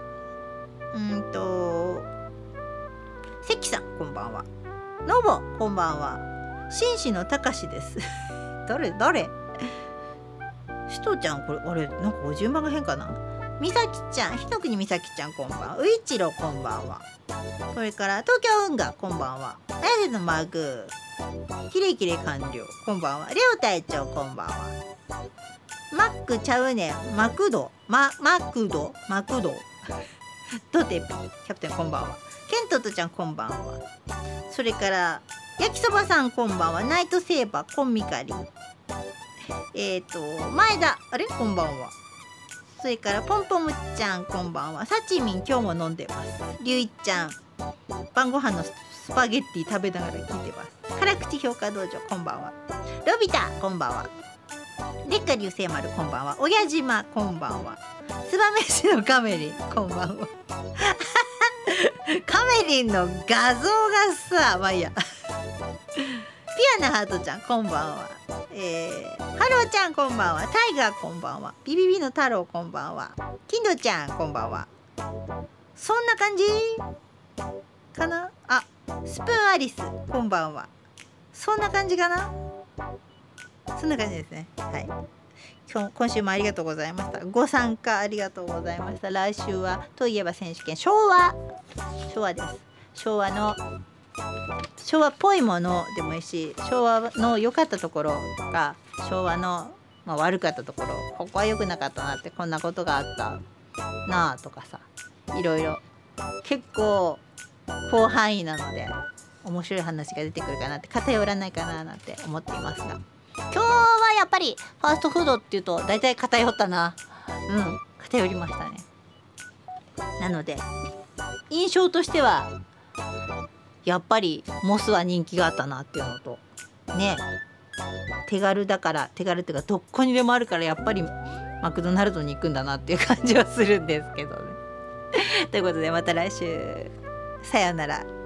関さんこんばんは。ノボこんばんは。紳士のたかしですどれしとちゃん、これあれなんか順番が変かな。みさきちゃん、ひとくにみさきちゃんこんばんは。ういちろこんばんは。それから東京運河こんばんは。あやせのマグキレイキレイ完了こんばんは。レオ隊長こんばんは。マックちゃうねん。マクド。ドテピーキャプテンこんばんは。ケントとちゃんこんばんは。それから焼きそばさんこんばんは。ナイトセーバーコンミカリ。前田あれこんばんは。それからポンポムちゃんこんばんは。サチミン今日も飲んでます。リュウイちゃん晩ご飯のスパゲッティ食べながら聞いてます。辛口評価道場こんばんは。ロビタこんばんは。でっか流星丸こんばんは。親島こんばんは。ツバメ氏のカメリンこんばんは。カメリンの画像がさまあいいや。ピアナハートちゃんこんばんは。ハローちゃんこんばんは。タイガーこんばんは。ビビビの太郎こんばんは。キンドちゃんこんばんは。そんな感じかなあ。スプーンアリスこんばんは。そんな感じかな。そんな感じですね。はい、今週もありがとうございました。ご参加ありがとうございました。来週はといえば選手権昭和です。昭和っぽいものでもいいし、昭和の良かったところとか昭和の、悪かったところ、ここは良くなかったなって、こんなことがあったなあとかさ、いろいろ結構広範囲なので面白い話が出てくるかなって、偏らないかななんて思っていますが、今日はやっぱりファーストフードっていうと大体偏ったな。偏りましたね。なので印象としてはやっぱりモスは人気があったなっていうのとね、手軽っていうかどこにでもあるから、やっぱりマクドナルドに行くんだなっていう感じはするんですけどね。ということでまた来週さようなら。